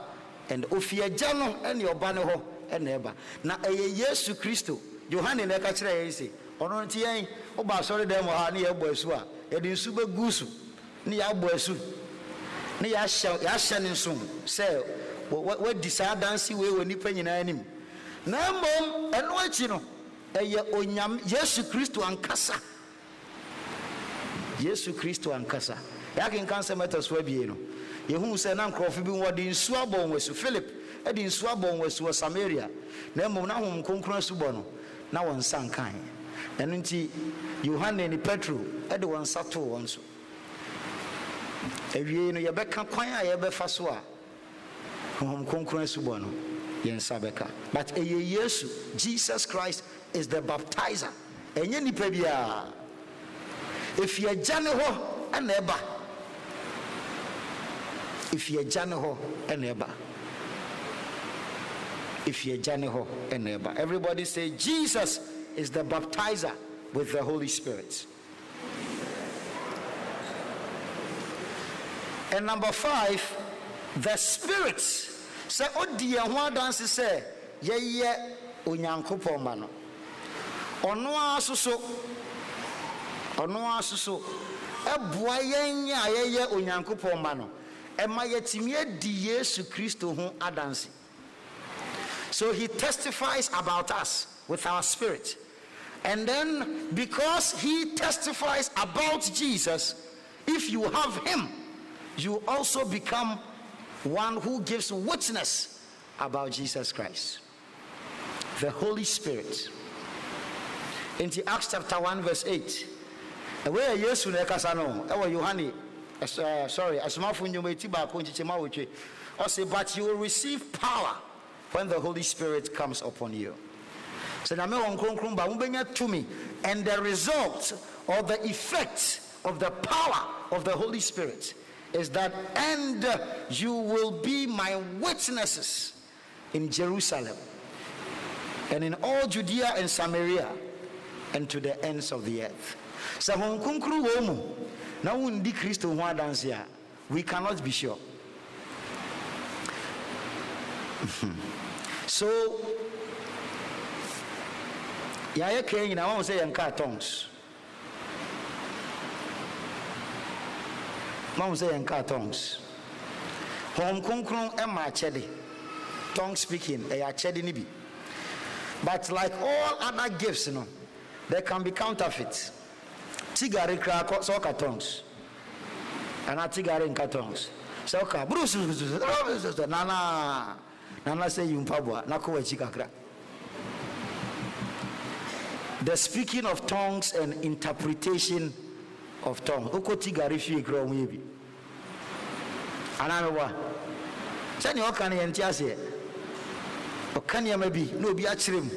and ofia jano and your banoho and neba na eye Yesu Kristo Yohane na ka kire ye se ono nti yen o ba sori dem ha na ye boasu a ye din su be gusu ni ya boasu ni ya sha ni nsom se we desire dance we nipa nyina anim na mom eno achi no eye onyam Yesu Kristo ankasa yakin kansa matters we bie no yehu se na nkrofo bi wodi nsu abon wesu Philip edi nsu abon wesu Samaria na mmom na hom konkron su bo no na won san kan eno nti Yohane ni Petro edi won sato won so ewie no ye beka kwan a ye befa so a hom konkron su bo no ye nsabeka but eye Yesu Jesus Christ is the baptizer enye nipa bia if ye jane ho ena eba everybody say Jesus is the baptizer with the Holy Spirit. And number 5, the Spirit. Say odi ehwa dance say ye onyankopon ma no ono asuso eboa yen ayeye onyankopon ma no ema yetimi edi Yesu Kristo ho adanse. So he testifies about us with our spirit, and then because he testifies about Jesus, if you have him you also become one who gives witness about Jesus Christ, the Holy Spirit. In the Acts chapter 1 verse 8 where Yesu na kasa no e wo Yohane sorry asmafo nyoma ti ba ko nchichema wotwe o say but you will receive power when the Holy Spirit comes upon you. So na me won kronkron ba mbenya tumi, and the result or the effect of the power of the Holy Spirit is that and you will be my witnesses in Jerusalem and in all Judea and Samaria and to the ends of the earth. So won kronkron wo mu na won di Christ ho adanse a we cannot be sure. So yaya kring na won say yanka tongues. Hom konkron e ma chede. Tongue speaking e ya chede ni bi. But like all other gifts no, they can be counterfeit. Tigare kra so ka tongues. Ana tigare nka tongues. So ka brusu nana Nana say you mpabwa na ko wachi kakra. The speaking of tongues and interpretation of tongues. Okoti garifi ekro mu yebi. Ananwa. Sani okane yenti ase. Okane amabi na obi akyerem.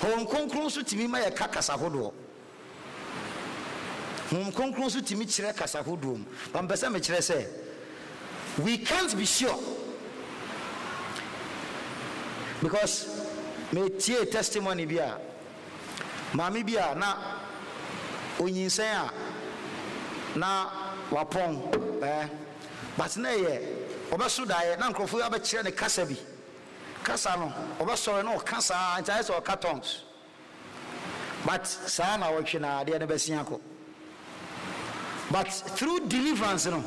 Hon konkron so timi ma ye kakasa hodo. Hon konkron so timi kyerɛ kasa hodo. Bambesa me kyerɛ sɛ we can't be sure because me tie testimony bia mami bia na onyinsan a na wapon but na ye obeso dae na nkrofo ya be kire ne kasa bi kasa no obesore na o kasa antae so cartons but saa na wotwe na ade ne besiako but through deliverance no.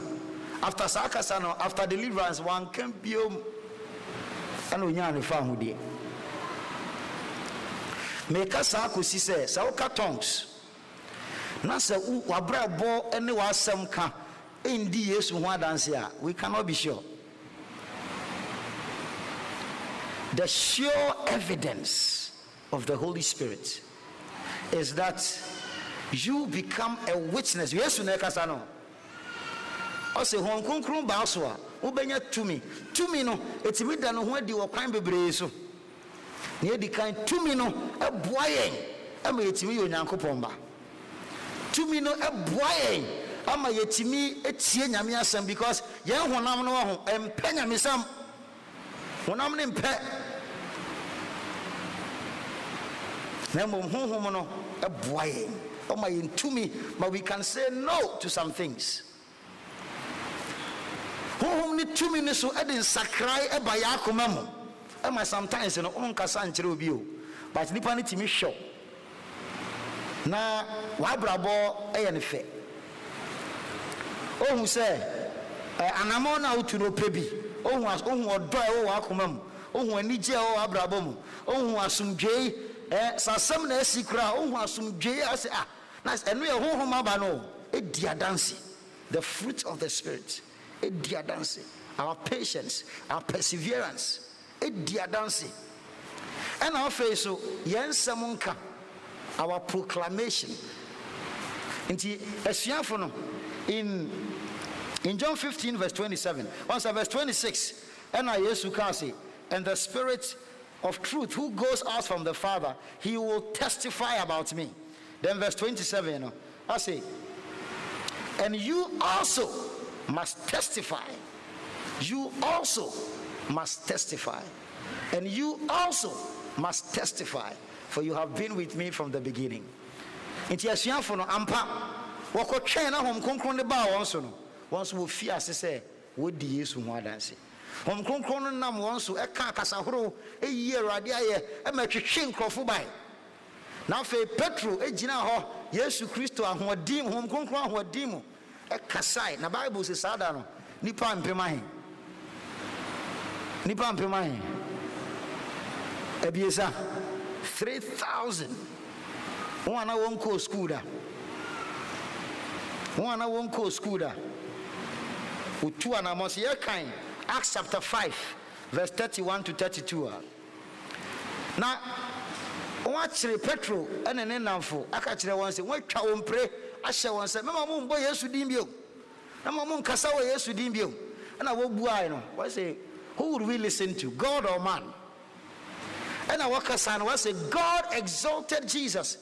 After Sakasano, after deliverance, one can be home. And we are in the family. Make us a kusi say, Sauka tongues. Nasa u wabra bo and wa semka. In the years one dance here, we cannot be sure. The sure evidence of the Holy Spirit is that you become a witness. Yes, Nekasano. Ose hon konkron ba so a obenya tumi no etimi da no ho adi wo kwan bebree so na edi kan tumi no eboa yen ama etimi yo nyankopon ba tumi no eboa yen ama yetimi etie nyame asem because yen honam no ho empɛ nyame sam honam ne empɛ na mo honhom no eboa yen ama yen tumi but we can say no to some things. Whom need 2 minutes to add in Sakrai Ebayakumamo. Am I sometimes in Onka Sancho Bio? But Nipanity me show. Now, Wabrabo Ayanfe. Oh, who say, Anamon out to no pebi. Oh, was oh, or dry or Akumam. Oh, when Nija or Abrabom. Oh, who are some jay, some secret. Oh, who are some jay. I say, ah, nice. And we are home, Abano. A dear dancing. The fruit of the Spirit. A dear dancing. Our patience, our perseverance. A dear dancing. And our face, so, Yen Samunka. Our proclamation. In John 15, verse 27, once verse 26, and I Yesu Kasi, and the Spirit of truth who goes out from the Father, he will testify about me. Then verse 27, you know, I say, and you also must testify. You also must testify. And you also must testify. For you have been with me from the beginning. Inti asiafono ampa wako chena hom konkron de ba wonso no wonso wo fi ase se wo di Yesu ho adanse hom konkron nam wonso e ka akasahoro e yie urade aye e matwetwe nkrofo bai na fe Petro e gina ho Yesu Kristo ahodim hom konkron ahodim e kasai na Bible se sada no nipa mpemahin e biesa 3,000. One won't call Scooter. One won't call Scooter. With two and a most year kind. Acts chapter 5, verse 31 to 32. Now, what's the petrol and an enamel? I catch the one say, what can pray? I shall one say, Mamma, boy, yes, you dim you. Mamma, Casawa, yes, you dim you. And I won't buy. I say, who would we listen to, God or man? And I walk aside and I say, God exalted Jesus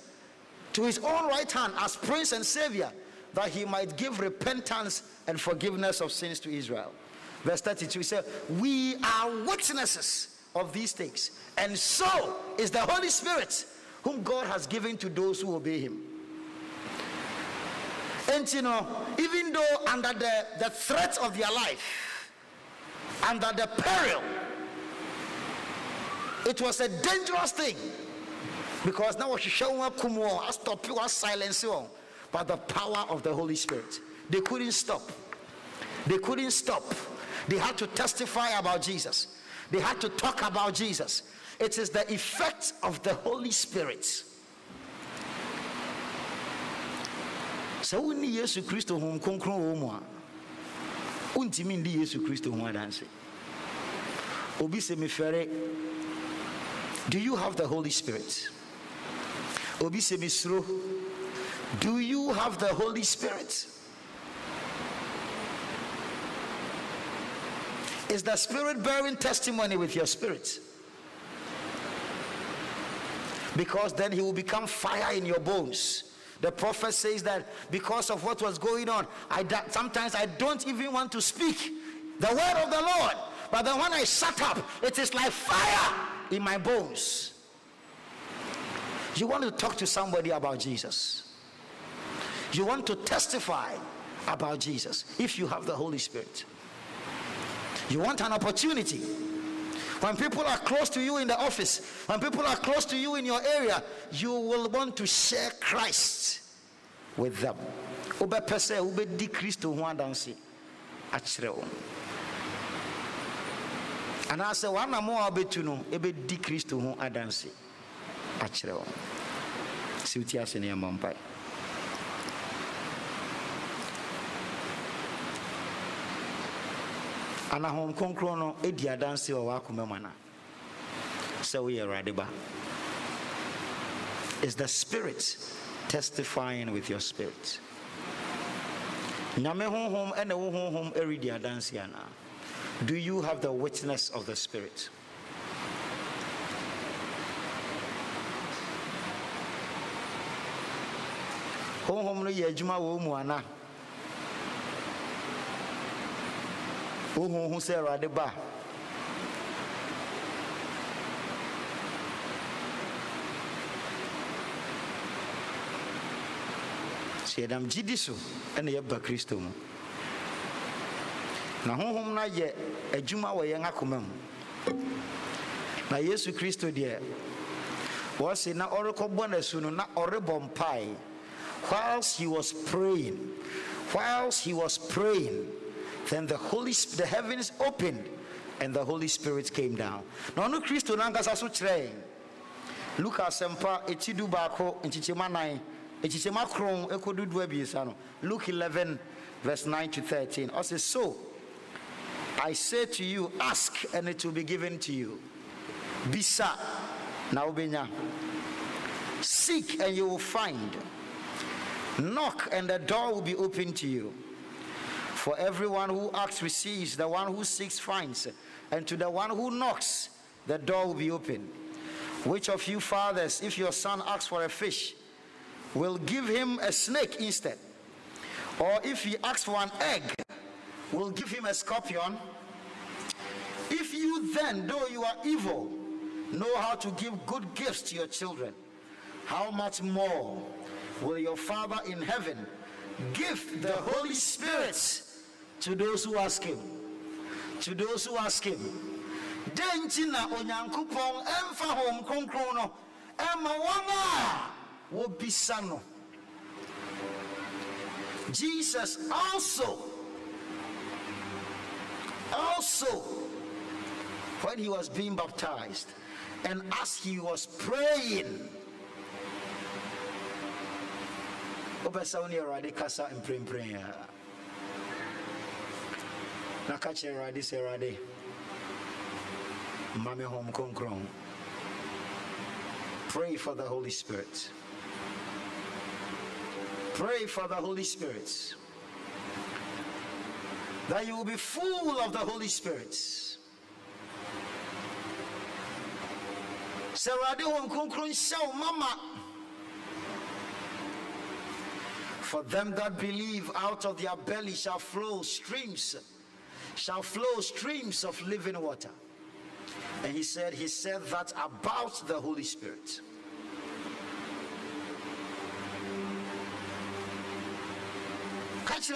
to his own right hand as Prince and Savior, that he might give repentance and forgiveness of sins to Israel. Verse 32, he said, we are witnesses of these things. And so is the Holy Spirit, whom God has given to those who obey him. And you know, even though under the threat of their life, under the peril, it was a dangerous thing, because now she shall not come on, stop you, silence you. But the power of the Holy Spirit, they couldn't stop. They had to testify about Jesus. They had to talk about Jesus. It is the effect of the Holy Spirit. So we need Jesus Christ to come conquer Rome. Until we need Jesus Christ to come dance. Obi se me fere. Do you have the Holy Spirit? Obi se misro. Do you have the Holy Spirit? Is the Spirit bearing testimony with your spirit? Because then he will become fire in your bones. The prophet says that because of what was going on, sometimes I don't even want to speak the word of the Lord. But then when I shut up, it is like fire in my bones. You want to talk to somebody about Jesus. You want to testify about Jesus if you have the Holy Spirit. You want an opportunity. When people are close to you in the office, when people are close to you in your area, you will want to share Christ with them. And I say, one more abetuno, a bit decrease to whom I dance. Achero. Sutias in your mumpai. And a home concrono, a dear dance or wakumamana. So we are Radiba. It's the Spirit testifying with your spirit. Name home and a home every dear dance here now. Do you have the witness of the Spirit? na honhom na ye adwuma wo ye ngakoma mu na Yesu Kristo de wo se na orekobɔ na su no na orebɔ mpai whilst he was praying then the heavens opened and the Holy Spirit came down na no Kristo na ngasa so kyerɛ Lucas sempa etidu baako nchichema nan nchichema kron ekodudu abiesa no Luke 11 verse 9 to 13 I say so I say to you ask and it will be given to you bisa na obenya seek and you will find knock and the door will be open to you for everyone who asks receives the one who seeks finds and to the one who knocks the door will be open. Which of you fathers, if your son asks for a fish, will give him a snake instead? Or if he asks for an egg, will give him a scorpion? If you then, though you are evil, know how to give good gifts to your children, how much more will your Father in heaven give the Holy Spirit to those who ask him? To those who ask him. Dentina onyankopon emfa hom konkron no ema wama wo bisano. Jesus also when he was being baptized and as he was praying obasawni already kasa in prayer na kache already say already Mami home konkrong. Pray for the Holy Spirit. Pray for the Holy Spirit. That you will be full of the Holy Spirit. Sarade home konkrong shall mama. For them that believe, out of their belly shall flow streams of living water. And he said that about the Holy Spirit. Ask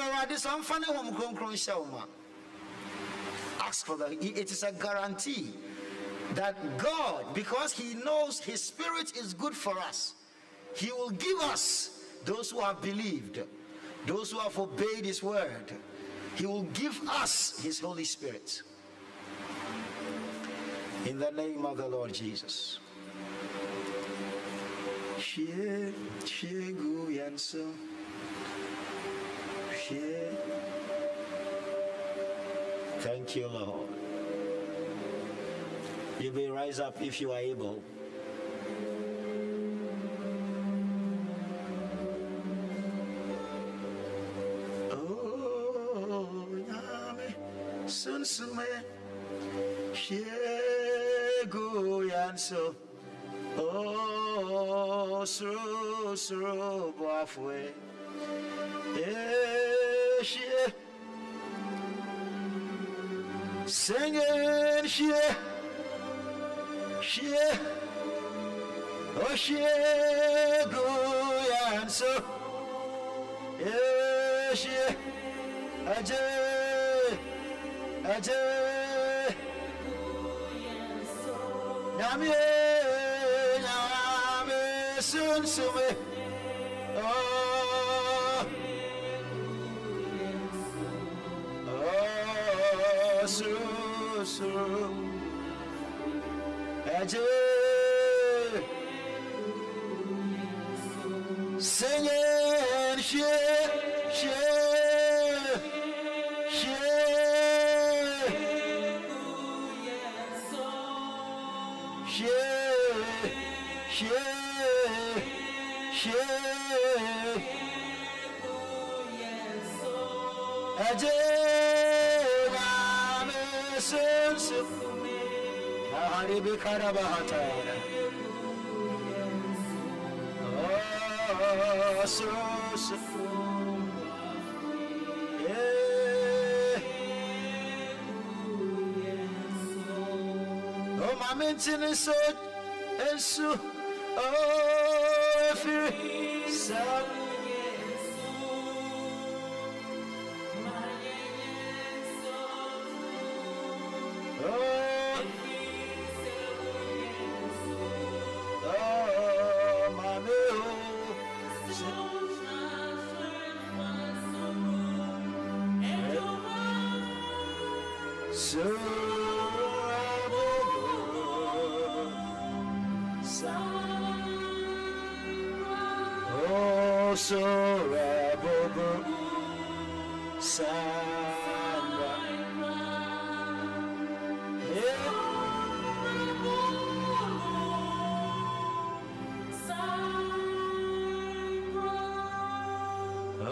for that. It is a guarantee that God, because he knows his spirit is good for us, he will give us those who have believed, those who have obeyed his word. He will give us his Holy Spirit. In the name of the Lord Jesus. Thank you, Lord. You may rise up if you are able. Oh, Yahweh, Sunsume, so oh so boafwe she singing she oh she go yan so she aje Yame, soon, soon, oh, soon, soon, singing, oh, so, oh, my mention is so, and so, oh, if you say. So I will go somewhere. Oh, so I will go somewhere. Yeah.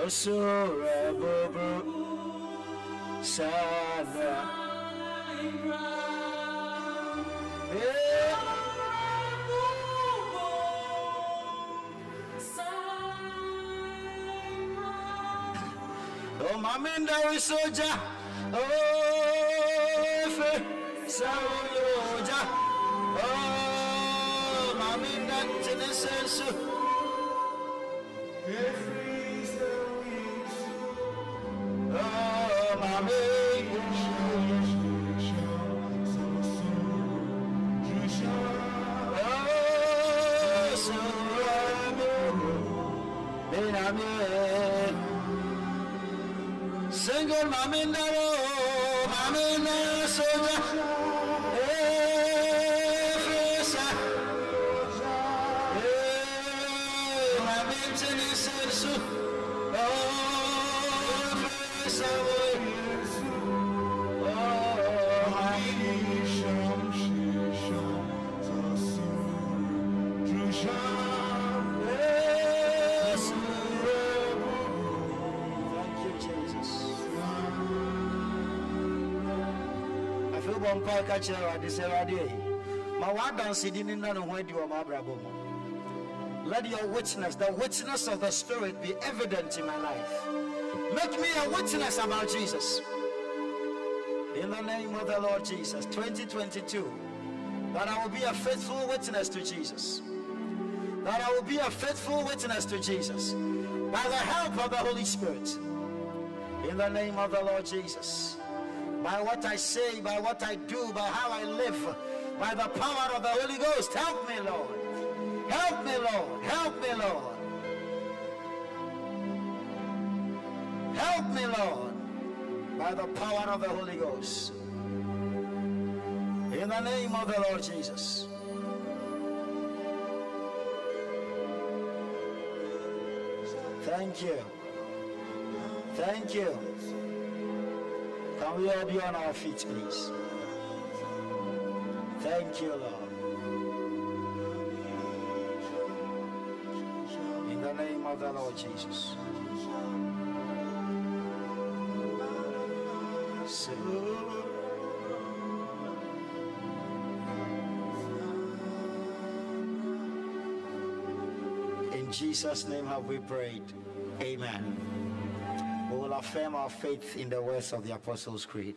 Sorababa Sadra Oh Maminda Soja Oh Saoja Oh Maminda Genesis Oh, my baby, oh, so I sing it, mommy, no, mommy, no, so Let your witness, the witness of the Spirit, be evident in my life. Make me a witness about Jesus. In the name of the Lord Jesus, 2022, that I will be a faithful witness to Jesus. That I will be a faithful witness to Jesus by the help of the Holy Spirit. In the name of the Lord Jesus. By what I say, by what I do, by how I live, by the power of the Holy Ghost. Help me, Lord. Help me, Lord. Help me, Lord. Help me, Lord. By the power of the Holy Ghost. In the name of the Lord Jesus. Thank you. Thank you. Can we all be on our feet, please? Thank you, Lord. In the name of the Lord Jesus. In Jesus' name have we prayed. Amen. We will affirm our faith in the words of the Apostles' Creed.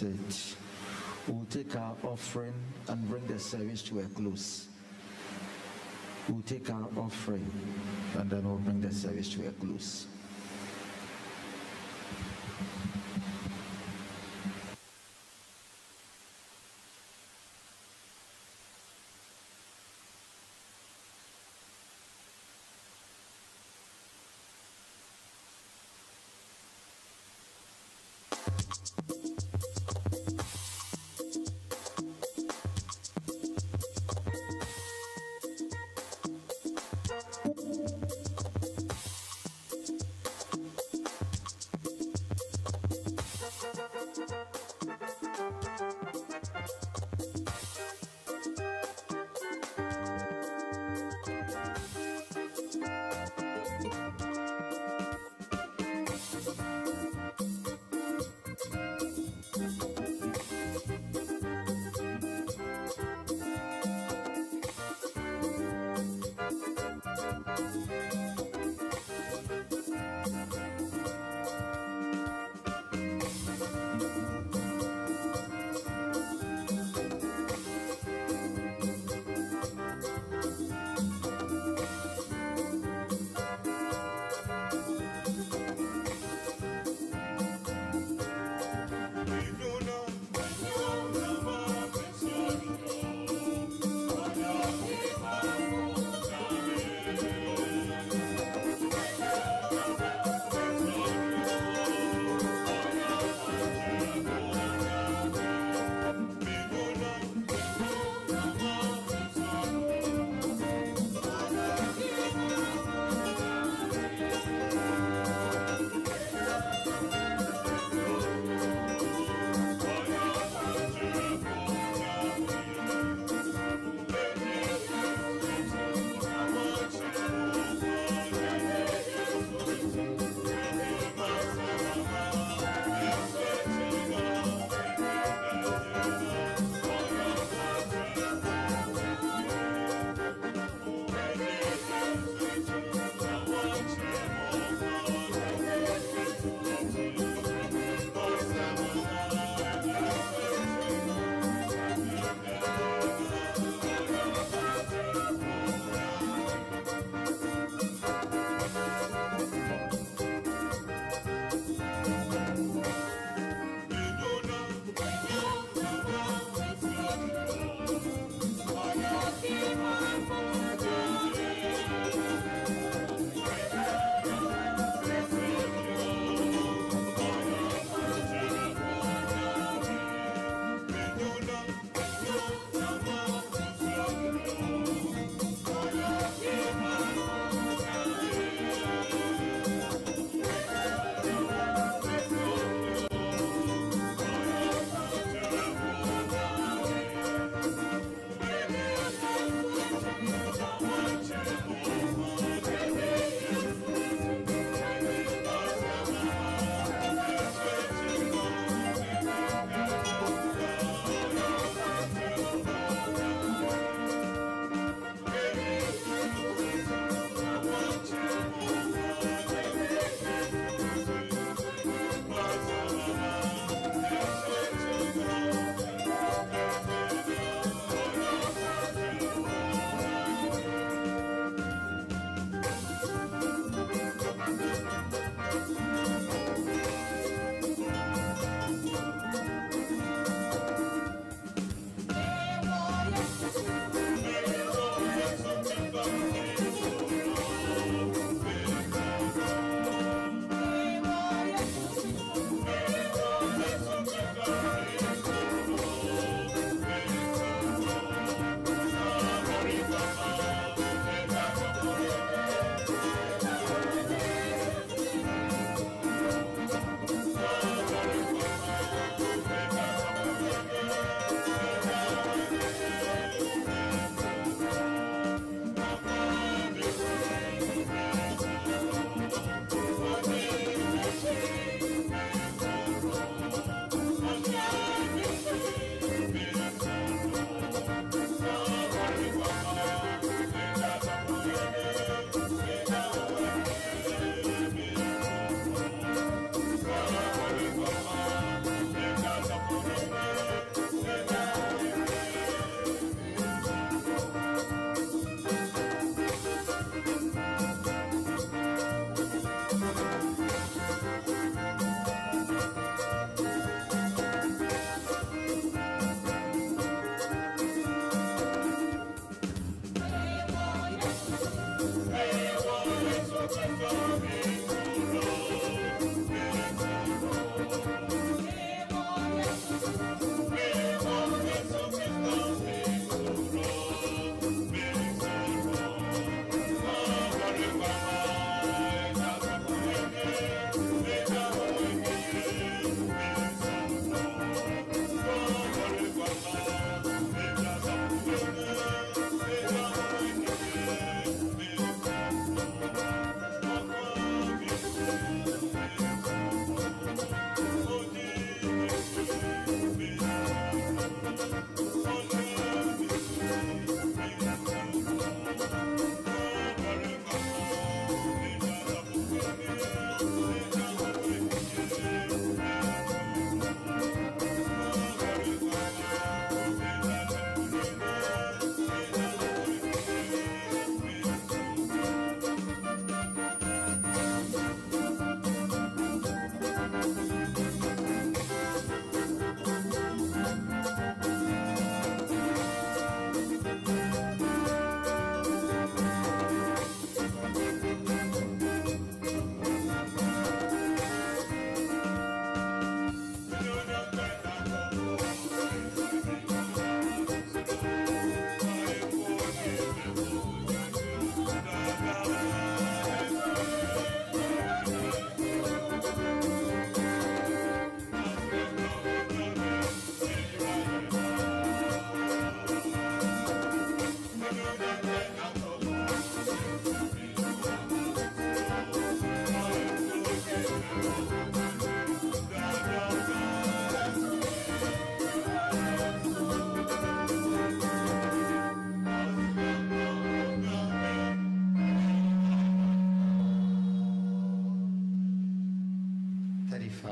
It. We'll take our offering and bring the service to a close. We'll take our offering and then we'll bring the service to a close.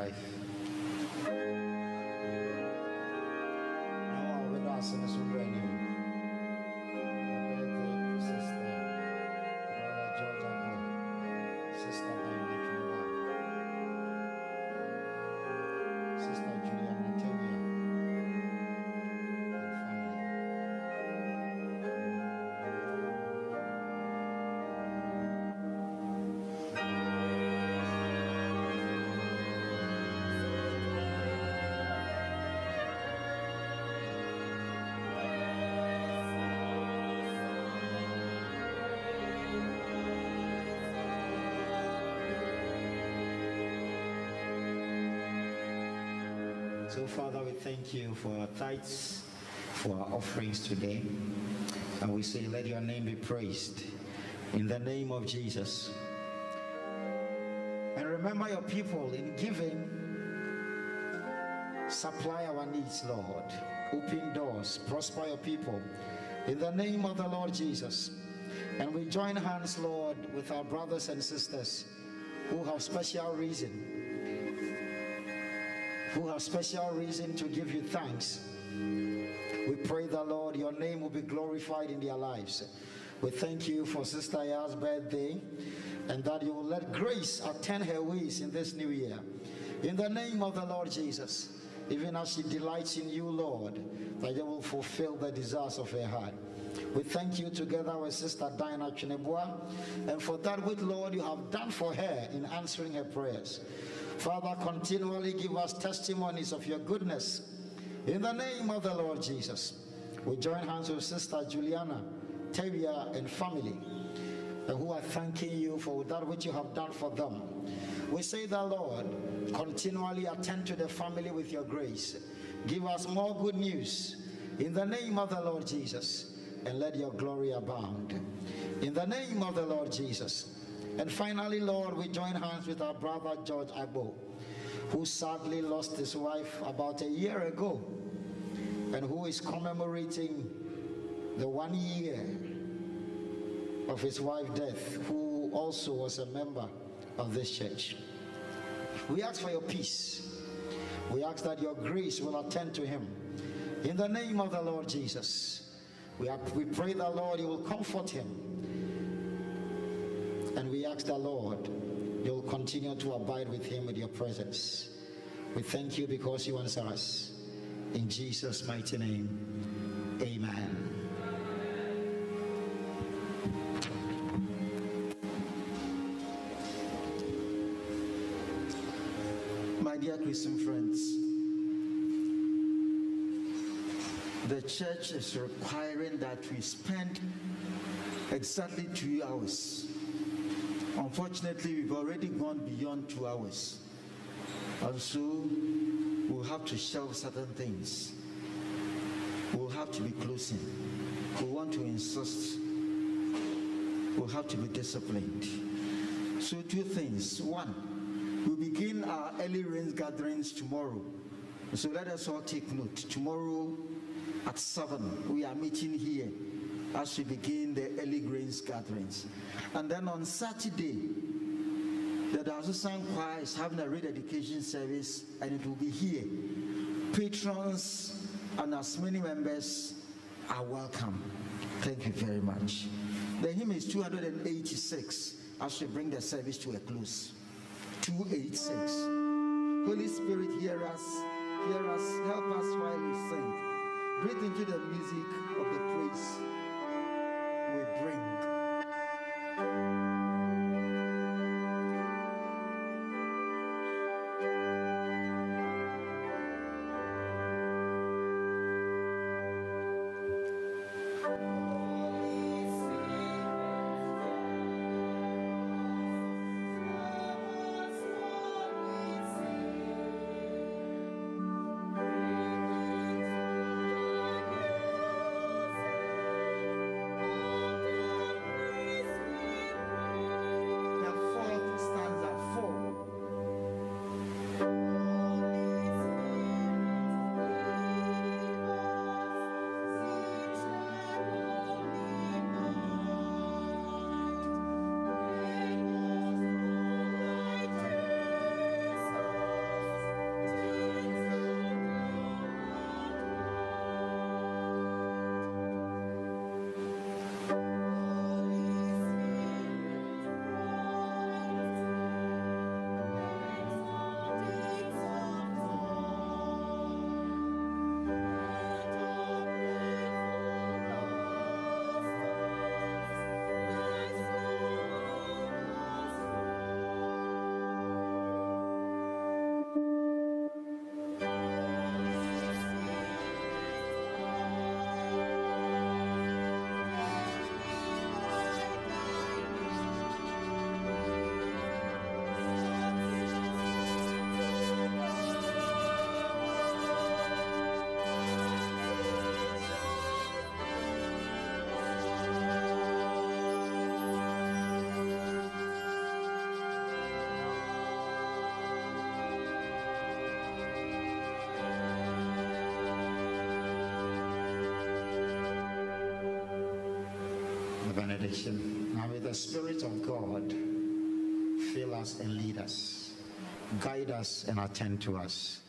life. Now all the asanas will bring you. So, Father, we thank you for our tithes, for our offerings today. And we say, let your name be praised in the name of Jesus. And remember your people in giving. Supply our needs, Lord. Open doors, prosper your people in the name of the Lord Jesus. And we join hands, Lord, with our brothers and sisters who have special reason. Who have special reason to give you thanks. We pray that, Lord, your name will be glorified in their lives. We thank you for Sister Ya's birthday, and that you will let grace attend her ways in this new year. In the name of the Lord Jesus, even as she delights in you, Lord, that you will fulfill the desires of her heart. We thank you together with Sister Diana Chinebua, and for that which, Lord, you have done for her in answering her prayers. Father, continually give us testimonies of your goodness. In the name of the Lord Jesus, we join hands with Sister Juliana, Tavia, and family, and who are thanking you for that which you have done for them. We say that, Lord, continually attend to the family with your grace. Give us more good news. In the name of the Lord Jesus, and let your glory abound. In the name of the Lord Jesus. And finally, Lord, we join hands with our brother George Agbo, who sadly lost his wife about a year ago, and who is commemorating the 1 year of his wife's death, who also was a member of this church. We ask for your peace. We ask that your grace will attend to him. In the name of the Lord Jesus, we pray that, Lord, you will comfort him. And we ask the Lord, you'll continue to abide with him with your presence. We thank you because you answer us. In Jesus' mighty name, amen. My dear Christian friends, the church is requiring that we spend exactly 2 hours. Unfortunately, we've already gone beyond 2 hours, and so we'll have to shelve certain things. We'll have to be closing. We want to insist. We'll have to be disciplined. So 2 things. 1, we'll begin our early rains gatherings tomorrow. So let us all take note. Tomorrow at 7, we are meeting here as we begin the early grains gatherings. And then on Saturday, the Diocesan Choir is having a rededication service, and it will be here. Patrons and as many members are welcome. Thank you very much. The hymn is 286 as we bring the service to a close. 286. Holy Spirit, hear us, help us while we sing. Breathe into the music of the praise we bring. a benediction. Now may the Spirit of God fill us and lead us, guide us and attend to us,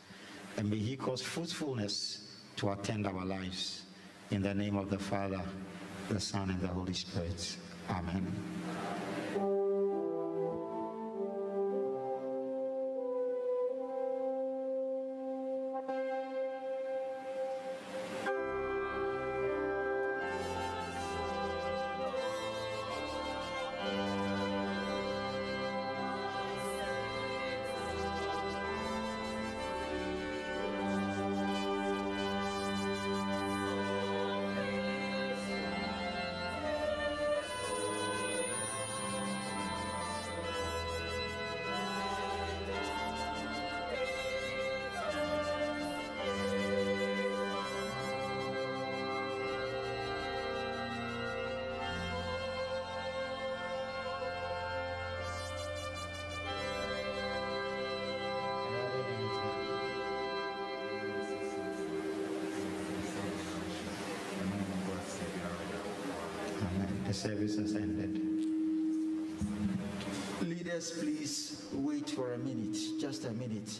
and may He cause fruitfulness to attend our lives. In the name of the Father, the Son, and the Holy Spirit. Amen. Service has ended. Leaders, please wait for a minute, just a minute.